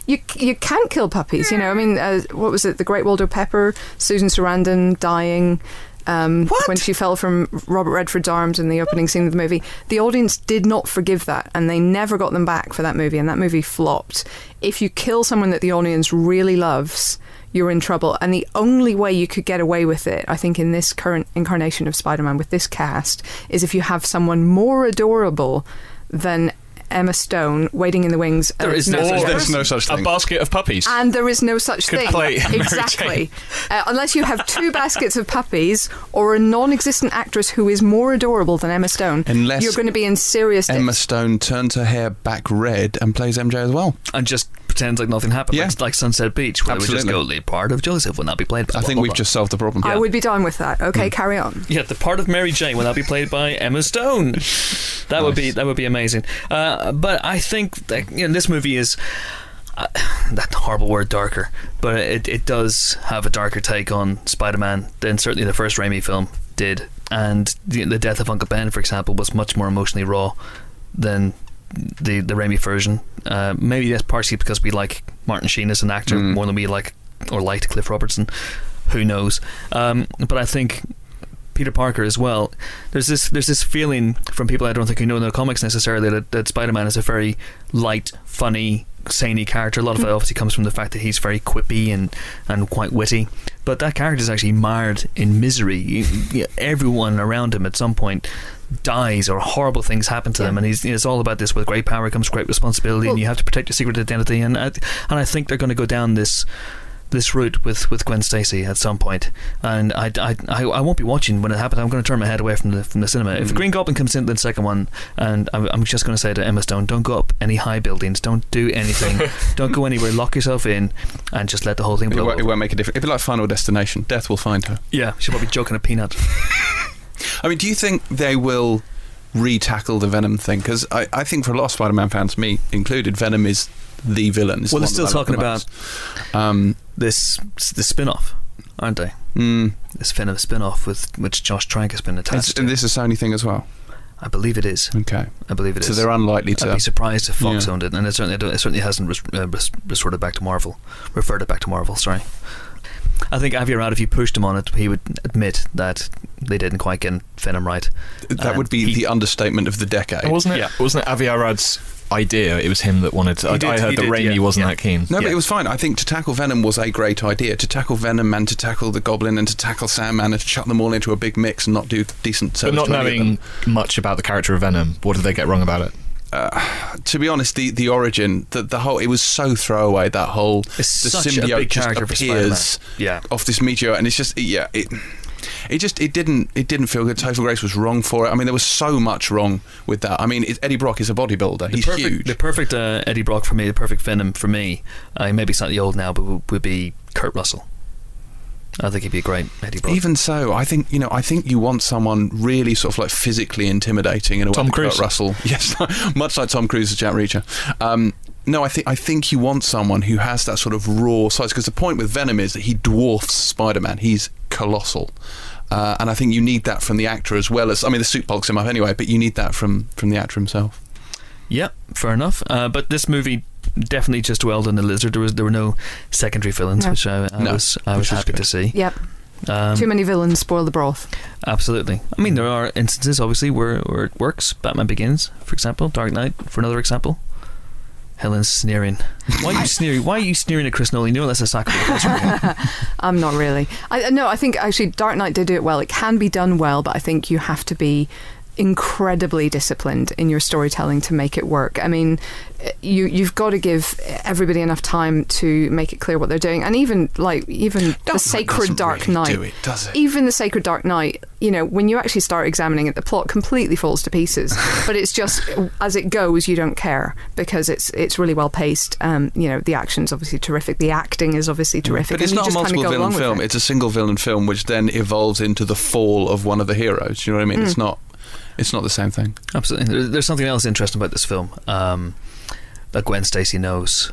you you can't kill puppies. You know, I mean, uh, what was it? The Great Waldo Pepper, Susan Sarandon dying. Um, when she fell from Robert Redford's arms in the opening scene of the movie, the audience did not forgive that, and they never got them back for that movie, and that movie flopped. If you kill someone that the audience really loves, you're in trouble, and the only way you could get away with it, I think, in this current incarnation of Spider-Man with this cast, is if you have someone more adorable than Emma Stone waiting in the wings. There is no, such, there's no such thing. A basket of puppies. And there is no such Could thing. Play exactly. Uh, unless you have two baskets of puppies or a non-existent actress who is more adorable than Emma Stone, unless you're going to be in serious Emma dips. Stone turns her hair back red and plays M J as well. And just pretends like nothing happened. Yeah. Like, like Sunset Beach, where Absolutely. They would just go, the part of Joseph will not be played by... I think blah, we've blah. Just solved the problem. Yeah. I would be done with that. Okay, mm. carry on. Yeah, the part of Mary Jane will not be played by Emma Stone. That nice. would be that would be amazing. Uh, But I think that, you know, this movie is uh, that horrible word, darker, but it, it does have a darker take on Spider-Man than certainly the first Raimi film did. And the, the death of Uncle Ben, for example, was much more emotionally raw than the, the Raimi version. Uh, maybe that's partially because we like Martin Sheen as an actor mm. more than we like or liked Cliff Robertson. Who knows? Um, but I think... Peter Parker as well. There's this there's this feeling from people I don't think who know in the comics necessarily that, that Spider-Man is a very light, funny, saney character. A lot of that obviously comes from the fact that he's very quippy and, and quite witty. But that character is actually mired in misery. You, you, everyone around him at some point dies or horrible things happen to yeah. them, and he's, you know, it's all about this: with great power comes great responsibility, well, and you have to protect your secret identity. And I, and I think they're going to go down this... this route with, with Gwen Stacy at some point, and I, I, I won't be watching when it happens. I'm going to turn my head away from the from the cinema. Mm. If Green Goblin comes in the second one, and I'm, I'm just going to say to Emma Stone, don't go up any high buildings, don't do anything, don't go anywhere, lock yourself in and just let the whole thing blow. It won't, it won't make a difference. It'll be like Final Destination. Death will find her. Yeah, she'll probably choking a peanut. I mean, do you think they will re-tackle the Venom thing? Because I, I think for a lot of Spider-Man fans, me included, Venom is the villain. Well, they're still talking about um, this the spin-off, aren't they? Mm. This Venom spin-off with which Josh Trank has been attached to. And this is a Sony thing as well? I believe it is. Okay. I believe it so is. So they're unlikely to... I'd be surprised if Fox yeah. owned it, and it certainly, it certainly hasn't res- uh, res- resorted back to Marvel. Referred it back to Marvel, sorry. I think Avi Arad, if you pushed him on it, he would admit that they didn't quite get Venom right. That and would be he, the understatement of the decade. Wasn't it, yeah. wasn't it Avi Arad's idea? It was him that wanted to... I, did, I heard he that did, Raimi yeah. wasn't yeah. that keen. No, yeah. but it was fine. I think to tackle Venom was a great idea. To tackle Venom and to tackle the Goblin and to tackle Sandman and to chuck them all into a big mix and not do decent service. But not knowing much about the character of Venom, what did they get wrong about it? Uh, to be honest, the, the origin, the, the whole, it was so throwaway. That whole, it's the symbiote just appears yeah. off this meteor, and it's just yeah, it, it just it didn't it didn't feel good. Topher Grace was wrong for it. I mean, there was so much wrong with that. I mean, it, Eddie Brock is a bodybuilder. He's perfect, huge. The perfect uh, Eddie Brock for me, the perfect Venom for me, uh, maybe slightly old now, but would be Kurt Russell. I think he'd be a great Eddie Brock. Even so, I think you know. I think you want someone really sort of like physically intimidating in a Tom way. Tom Cruise, Kurt Russell, yes, much like Tom Cruise as Jack Reacher. Um, no, I think I think you want someone who has that sort of raw size. Because the point with Venom is that he dwarfs Spider-Man. He's colossal, uh, and I think you need that from the actor as well as. I mean, the suit bulks him up anyway, but you need that from from the actor himself. Yep, fair enough. Uh, but this movie definitely just dwelled on the Lizard. There was there were no secondary villains, no. which I, I no, was I was happy to see. Yep, um, too many villains spoil the broth. Absolutely. I mean, there are instances obviously where, where it works. Batman Begins, for example. Dark Knight, for another example. Helen's sneering. Why are you sneering? Why are you sneering at Chris Nolan? You know that's a sacrilege. I'm not really. I no. I think actually Dark Knight did do it well. It can be done well, but I think you have to be incredibly disciplined in your storytelling to make it work. I mean, you you've got to give everybody enough time to make it clear what they're doing. And even like even the Sacred Dark Knight, even the Sacred Dark Knight, you know, when you actually start examining it, the plot completely falls to pieces. But it's just as it goes, you don't care because it's it's really well paced. Um, you know, the action's obviously terrific, the acting is obviously terrific. But it's not a multiple villain film; it's a single villain film, which then evolves into the fall of one of the heroes. You know what I mean? Mm. It's not. It's not the same thing. Absolutely. There's something else interesting about this film. Um, that Gwen Stacy knows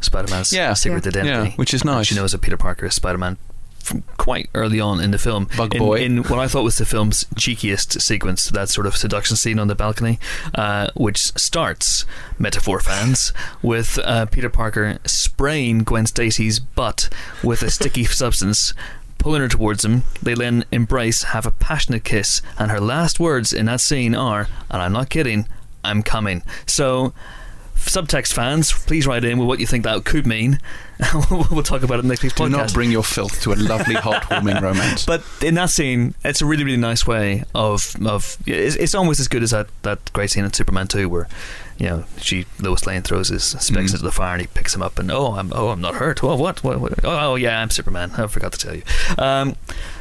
Spider-Man's yeah. secret yeah. identity. Yeah, which is nice. She knows that Peter Parker is Spider-Man from quite early on in the film. Bug in, boy. In what I thought was the film's cheekiest sequence, that sort of seduction scene on the balcony, uh, which starts, metaphor fans, with uh, Peter Parker spraying Gwen Stacy's butt with a sticky substance, pulling her towards him. They then embrace, have a passionate kiss, and her last words in that scene are, and I'm not kidding, I'm coming. So, subtext fans, please write in with what you think that could mean. We'll talk about it in next week's podcast. Do not bring your filth to a lovely, heartwarming romance. But in that scene, it's a really, really nice way of... of it's, it's almost as good as that, that great scene in Superman two where... You know, she Lois Lane throws his specs mm. into the fire, and he picks them up. And oh, I'm oh, I'm not hurt. Oh, what? what, what? Oh, yeah, I'm Superman. I forgot to tell you. Um,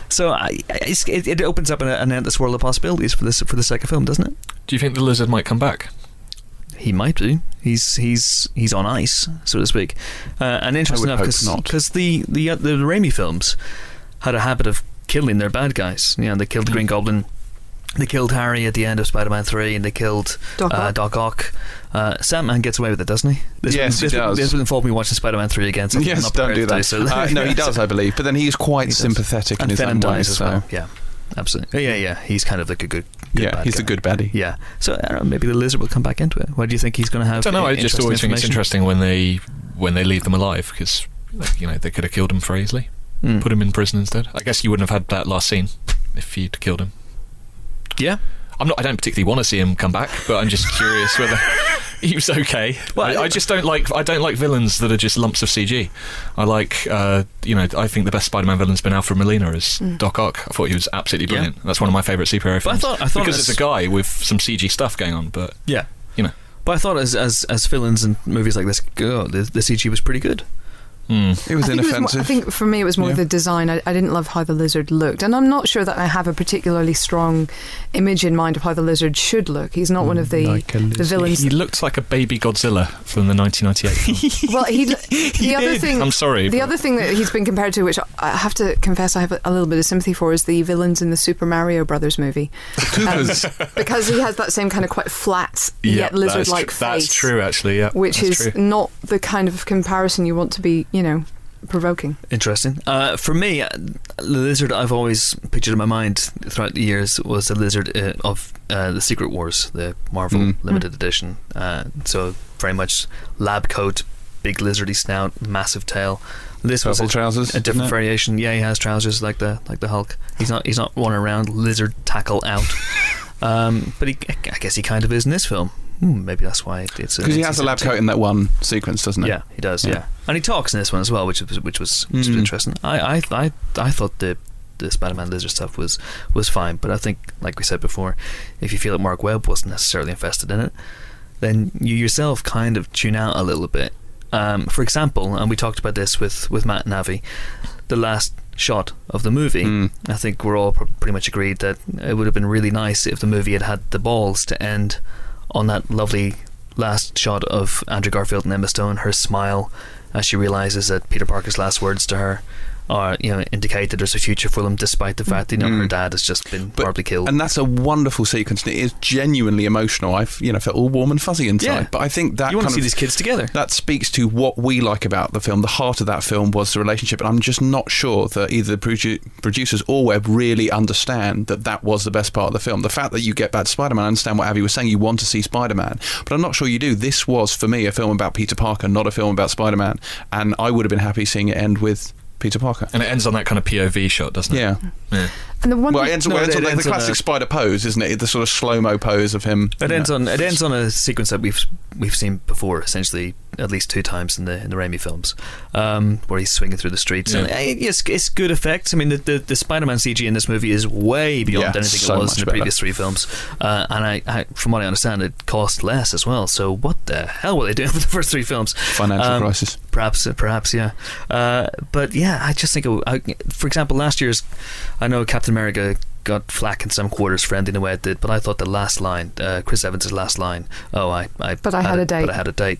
so I, it, it opens up an, an endless world of possibilities for this for the second film, doesn't it? Do you think the Lizard might come back? He might do. He's he's he's on ice, so to speak. Uh, and interesting enough, because the the uh, the Raimi films had a habit of killing their bad guys. You know, they killed the Green Goblin. They killed Harry at the end of Spider-Man three, and they killed Doc Ock. Uh, Doc Ock. Uh, Sandman gets away with it, doesn't he? This yes, one, this he does. This would involve me watching Spider-Man three again. So yes, not don't do that. Today, so uh, no, he does, I believe. But then he's quite he sympathetic and in his own ways. As well. So. Yeah, absolutely. Yeah, yeah. He's kind of like a good, good yeah, bad he's guy. A good baddie. Yeah. So I don't know, maybe the Lizard will come back into it. What do you think he's going to have? I don't know. I just always think it's interesting when they when they leave them alive, because you know they could have killed him for easily, mm. put him in prison instead. I guess you wouldn't have had that last scene if you'd killed him. Yeah, I'm not. I don't particularly want to see him come back, but I'm just curious whether he was okay. Well, I, I just don't like. I don't like villains that are just lumps of C G. I like, uh, you know, I think the best Spider-Man villain's been Alfred Molina as mm. Doc Ock. I thought he was absolutely brilliant. Yeah. That's one of my favourite superhero films. But I thought, I thought because it's, it's a guy with some C G stuff going on, but yeah, you know. But I thought as as as villains in movies like this, oh, the, the C G was pretty good. Mm. It was I inoffensive. It was more, I think for me it was more yeah. the design. I, I didn't love how the Lizard looked, and I'm not sure that I have a particularly strong image in mind of how the Lizard should look. He's not mm, one of the, like the villains. He looked like a baby Godzilla from the nineteen ninety-eight. Well, he, he the other did. Thing. I'm sorry. The but... other thing that he's been compared to, which I have to confess I have a little bit of sympathy for, is the villains in the Super Mario Brothers movie. um, because he has that same kind of quite flat yep, yet lizard-like tr- face. That's true, actually. Yeah, which is true. Not the kind of comparison you want to be. You know, provoking. Interesting. Uh, for me, the Lizard I've always pictured in my mind throughout the years was the Lizard uh, of uh, the Secret Wars, the Marvel mm. limited mm. edition. Uh, so very much lab coat, big lizardy snout, massive tail. This Purple was a, trousers, a different variation. Yeah, he has trousers like the like the Hulk. He's not he's not one around lizard tackle out. um, but he, I guess he kind of is in this film. Hmm, maybe that's why it's because he has a lab coat in that one sequence, doesn't he? Yeah, he does. Yeah, yeah. And he talks in this one as well, which was which was, which was mm. interesting. I, I I I thought the the Spider-Man Lizard stuff was was fine, but I think, like we said before, if you feel that Mark Webb wasn't necessarily invested in it, then you yourself kind of tune out a little bit. Um, for example, and we talked about this with with Matt and Avi, the last shot of the movie. Mm. I think we're all pr- pretty much agreed that it would have been really nice if the movie had had the balls to end on that lovely last shot of Andrew Garfield and Emma Stone, her smile as she realises that Peter Parker's last words to her are, you know, indicate that there's a future for them, despite the fact that, you know, mm. her dad has just been but, horribly killed. And that's a wonderful sequence, and it is genuinely emotional. I've, you know, felt all warm and fuzzy inside. Yeah. But I think that you want kind to see of, these kids together. That speaks to what we like about the film. The heart of that film was the relationship, and I'm just not sure that either the produ- producers or Webb really understand that that was the best part of the film. The fact that you get back to Spider-Man, I understand what Avi was saying. You want to see Spider-Man, but I'm not sure you do. This was, for me, a film about Peter Parker, not a film about Spider-Man, and I would have been happy seeing it end with Peter Parker. And it ends on that kind of P O V shot, doesn't it? Yeah. yeah. And the one well, it ends, no, well, it ends it on it ends the classic on a, spider pose, isn't it? The sort of slow-mo pose of him. It ends know. on it ends on a sequence that we've we've seen before, essentially at least two times in the in the Raimi films, um, where he's swinging through the streets. Yeah. And it, it's, it's good effects. I mean, the, the the Spider-Man C G in this movie is way beyond yeah, anything so it was in the better. previous three films. Uh, and I, I, from what I understand, it cost less as well. So what the hell were they doing for the first three films? Financial um, crisis, perhaps, perhaps, yeah. Uh, but yeah, I just think, it, I, for example, last year's, I know Captain America got flack in some quarters for ending the way it did, but I thought the last line, uh, Chris Evans' last line, oh I, I but I had, had a date but I had a date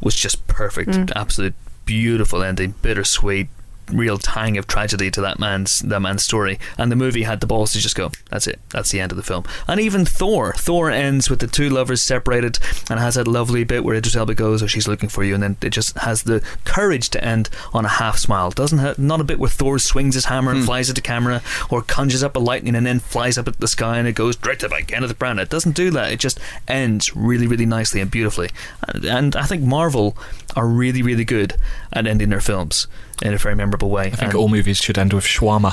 was just perfect. Mm. Absolute beautiful ending, bittersweet, real tang of tragedy to that man's that man's story. And the movie had the balls to just go, that's it, that's the end of the film. And even Thor Thor ends with the two lovers separated and has that lovely bit where Idris Elba goes, oh, she's looking for you, and then it just has the courage to end on a half smile. Doesn't have, not a bit where Thor swings his hammer and hmm. flies at the camera, or conjures up a lightning and then flies up at the sky and it goes directed by Kenneth Branagh. It doesn't do that. It just ends really, really nicely and beautifully. And, and I think Marvel are really, really good at ending their films in a very memorable way. I think and all movies should end with shawarma.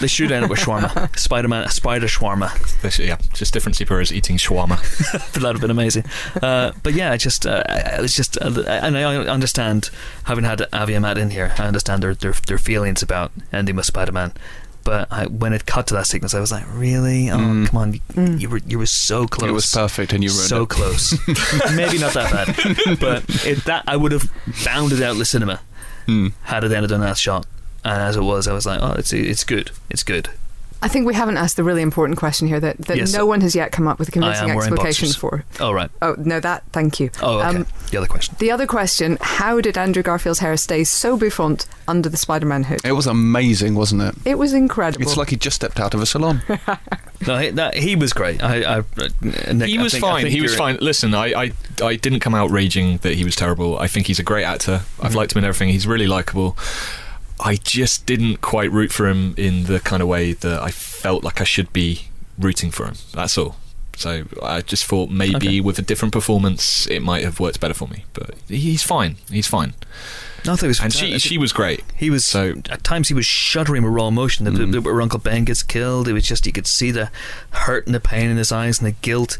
They should end up with shawarma. Spider-Man, spider shawarma. This, yeah, just different superheroes eating shawarma. That would have been amazing. Uh, but yeah, just uh, it's just, uh, and I understand, having had Avi and Matt in here, I understand their their, their feelings about ending with Spider-Man. But I, when it cut to that sequence, I was like, really? Oh, mm. come on. You, mm. you were you were so close. It was perfect and you ruined so it. So close. Maybe not that bad. But it, that I would have bounded out the cinema mm. had it ended on that shot. And as it was, I was like, oh, it's it's good. It's good. I think we haven't asked the really important question here that, that yes. no one has yet come up with a convincing explication for. Oh, right. Oh, no, that, thank you. Oh, okay. Um, the other question. The other question, how did Andrew Garfield's hair stay so bouffant under the Spider-Man hood? It was amazing, wasn't it? It was incredible. It's like he just stepped out of a salon. No, he, that, he was great. I, I, Nick, he was think, fine. He was fine. Listen, I, I, I didn't come out raging that he was terrible. I think he's a great actor. I've mm-hmm. liked him in everything. He's really likeable. I just didn't quite root for him in the kind of way that I felt like I should be rooting for him. That's all. So I just thought maybe okay. with a different performance it might have worked better for me. But he's fine. He's fine. No, I thought it was and she, she was great. He was so, at times he was shuddering with raw emotion. The mm. bit where Uncle Ben gets killed, it was just, you could see the hurt and the pain in his eyes and the guilt.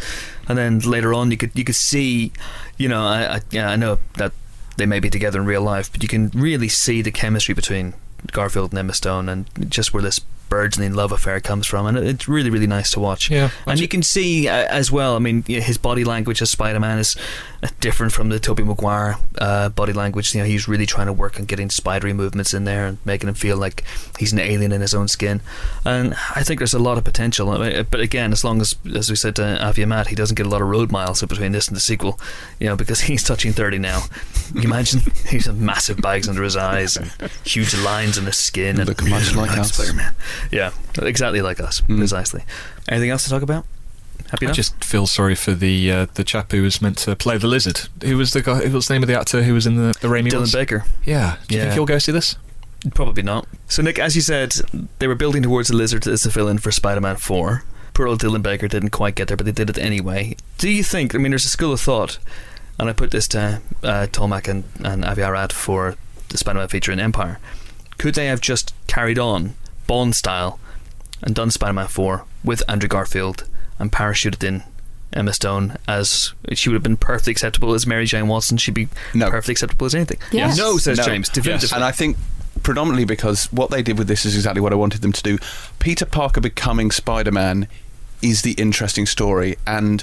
And then later on, you could you could see, you know, I I, yeah, I know that. They may be together in real life, but you can really see the chemistry between Garfield and Emma Stone, and just where this burgeoning love affair comes from. And it's really, really nice to watch. Yeah, and you can see uh, as well, I mean, his body language as Spider-Man is uh, different from the Tobey Maguire uh, body language. You know, he's really trying to work on getting spidery movements in there and making him feel like he's an alien in his own skin. And I think there's a lot of potential. I mean, but again, as long as, as we said to Avi and Matt, he doesn't get a lot of road miles between this and the sequel, you know, because he's touching thirty now. Can you imagine? He's got massive bags under his eyes and huge lines in his skin. Look and much like us. Spider-Man. Yeah, exactly like us, mm. precisely. Anything else to talk about? Happy I enough? Just feel sorry for the uh, the chap who was meant to play the Lizard. Who was the guy? Who was the name of the actor who was in the the Raimi? Dylan ones? Baker. Yeah. Do you yeah. think he'll go see this? Probably not. So Nick, as you said, they were building towards the Lizard as the villain for Spider-Man Four. Poor old Dylan Baker didn't quite get there, but they did it anyway. Do you think? I mean, there's a school of thought, and I put this to uh, Tolmach and, and Avi Arad for the Spider-Man feature in Empire. Could they have just carried on? Bond style and done Spider-Man four with Andrew Garfield and parachuted in Emma Stone as she would have been perfectly acceptable as Mary Jane Watson. She'd be no. perfectly acceptable as anything. Yes. No, says no. James. Yes. And I think predominantly because what they did with this is exactly what I wanted them to do. Peter Parker becoming Spider-Man is the interesting story, and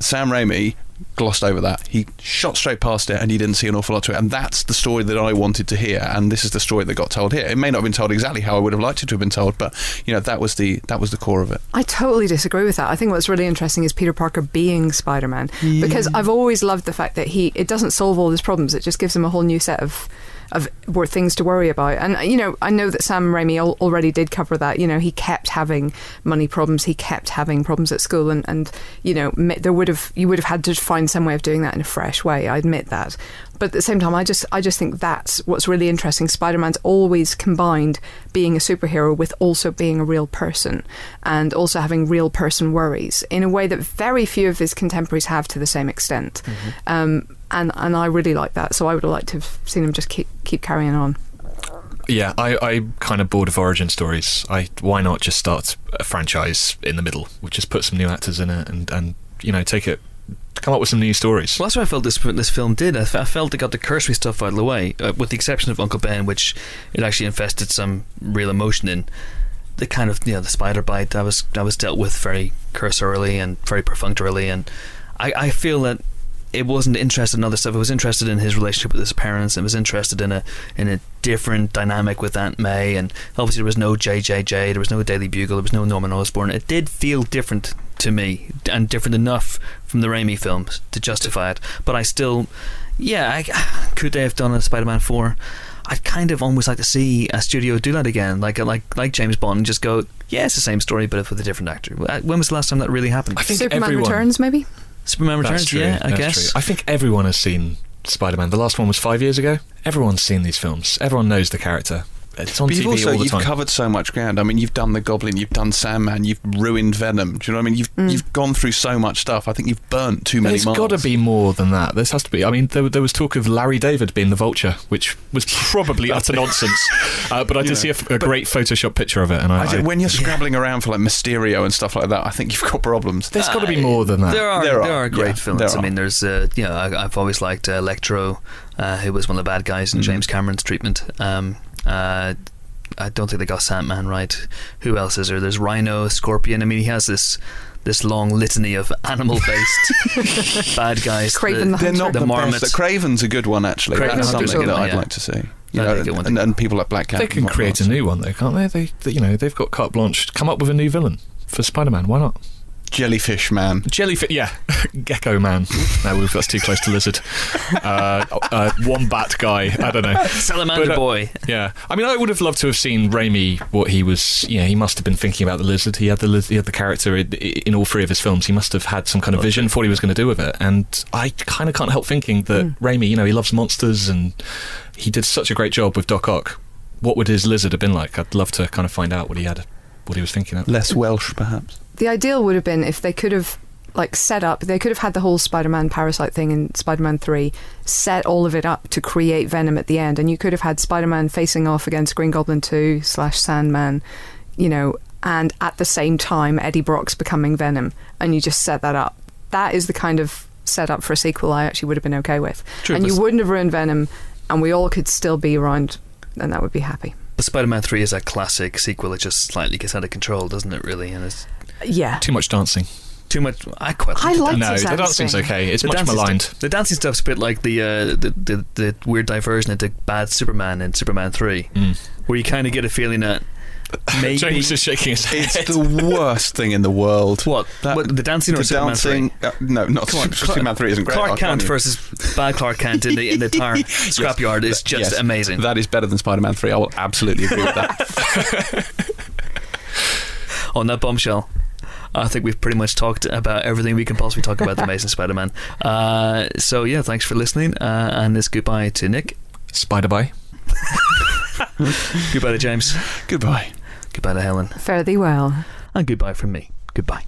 Sam Raimi glossed over that. He shot straight past it and he didn't see an awful lot to it, and that's the story that I wanted to hear, and this is the story that got told here. It may not have been told exactly how I would have liked it to have been told, but you know, that was the that was the core of it. I totally disagree with that. I think what's really interesting is Peter Parker being Spider-Man, yeah. because I've always loved the fact that he it doesn't solve all his problems, it just gives him a whole new set of of were things to worry about. And you know, I know that Sam Raimi al- already did cover that. You know, he kept having money problems, he kept having problems at school, and, and you know, there would have you would have had to find some way of doing that in a fresh way. I admit that, but at the same time, I just I just think that's what's really interesting. Spider-Man's always combined being a superhero with also being a real person, and also having real person worries in a way that very few of his contemporaries have to the same extent. Mm-hmm. Um, And and I really like that, so I would have liked to have seen him just keep keep carrying on. Yeah, I, I'm kind of bored of origin stories. I why not just start a franchise in the middle? We'll just put some new actors in it and, and you know, take it, come up with some new stories. Well, that's what I felt this this film did. I, I felt it got the cursory stuff out of the way, uh, with the exception of Uncle Ben, which it actually invested some real emotion in. The kind of, you know, the spider bite that was that was dealt with very cursorily and very perfunctorily, and I, I feel that it wasn't interested in other stuff. It was interested in his relationship with his parents. It was interested in a in a different dynamic with Aunt May. And obviously there was no J J J. There was no Daily Bugle. There was no Norman Osborn. It did feel different to me, and different enough from the Raimi films to justify it. But I still, yeah, I, could they have done a Spider-Man four? I'd kind of almost like to see a studio do that again, like like like James Bond, just go, yeah, it's the same story but with a different actor. When was the last time that really happened? I think Superman everyone, Returns maybe Superman Returns true, yeah I guess true. I think everyone has seen Spider-Man. The last one was five years ago. Everyone's seen these films, everyone knows the character. It's on but T V you've also, all the you've time. Covered so much ground. I mean, you've done The Goblin, you've done Sandman, you've ruined Venom. Do you know what I mean? You've mm. you've gone through so much stuff. I think you've burnt too many. There's miles. There's got to be more than that. This has to be. I mean, there, there was talk of Larry David being the Vulture, which was probably utter nonsense. Uh, but I did yeah. see a, a great Photoshop picture of it. And I, I, I did, when you're scrabbling yeah. around for like Mysterio and stuff like that, I think you've got problems. There's uh, got to be more than that. There are. There are, there are great yeah, films. There are. I mean, there's. Uh, you know, I, I've always liked uh, Electro, uh, who was one of the bad guys in mm. James Cameron's treatment. Um, Uh, I don't think they got Sandman right. Who else is there? There's Rhino, Scorpion. I mean, he has this this long litany of animal-based bad guys. Craven the, the Hunter. They're not the, the marmot. Best. Craven's a good one, actually. Craven That's something that I'd yeah. like to see. You know, and, and, and people like Black Cat. They can create a new one, though, can't they? They, they? You know, they've got carte blanche. Come up with a new villain for Spider-Man. Why not? Jellyfish Man. Jellyfish, yeah. Gecko Man. No, that's too close to lizard. Uh, uh, wombat guy. I don't know. Salamander but, uh, boy. Yeah. I mean, I would have loved to have seen Raimi, what he was, you know, he must have been thinking about the lizard. He had the li- he had the character in, in all three of his films. He must have had some kind of vision for what he was going to do with it. And I kind of can't help thinking that mm. Raimi, you know, he loves monsters and he did such a great job with Doc Ock. What would his lizard have been like? I'd love to kind of find out what he had, what he was thinking of. Less Welsh, perhaps. The ideal would have been if they could have like set up, they could have had the whole Spider-Man parasite thing in Spider-Man three, set all of it up to create Venom at the end, and you could have had Spider-Man facing off against Green Goblin two slash Sandman, you know, and at the same time Eddie Brock's becoming Venom, and you just set that up. That is the kind of setup for a sequel I actually would have been okay with. True, and you wouldn't have ruined Venom, and we all could still be around, and that would be happy. But Spider-Man three is a classic sequel. It just slightly gets out of control, doesn't it, really? And it's yeah. Too much dancing. Too much. I quite like I the, liked no, the dancing. No, the dancing's okay. It's the much maligned. Stu- the dancing stuff's a bit like the, uh, the, the the weird diversion into bad Superman in Superman three, mm. where you kind of get a feeling that maybe James is shaking his head. It's the worst thing in the world. What? That, what the dancing or the Superman dancing, three? Uh, no, not Clark, Superman three isn't great. Clark Kent versus bad Clark Kent in the, in the entire scrapyard yes, is just yes, amazing. That is better than Spider-Man three. I will absolutely agree with that. On that bombshell, I think we've pretty much talked about everything we can possibly talk about The Amazing Spider-Man. Uh, so, yeah, thanks for listening. Uh, and it's goodbye to Nick. Spider-bye. Goodbye to James. Goodbye. Goodbye to Helen. Fare thee well. And goodbye from me. Goodbye.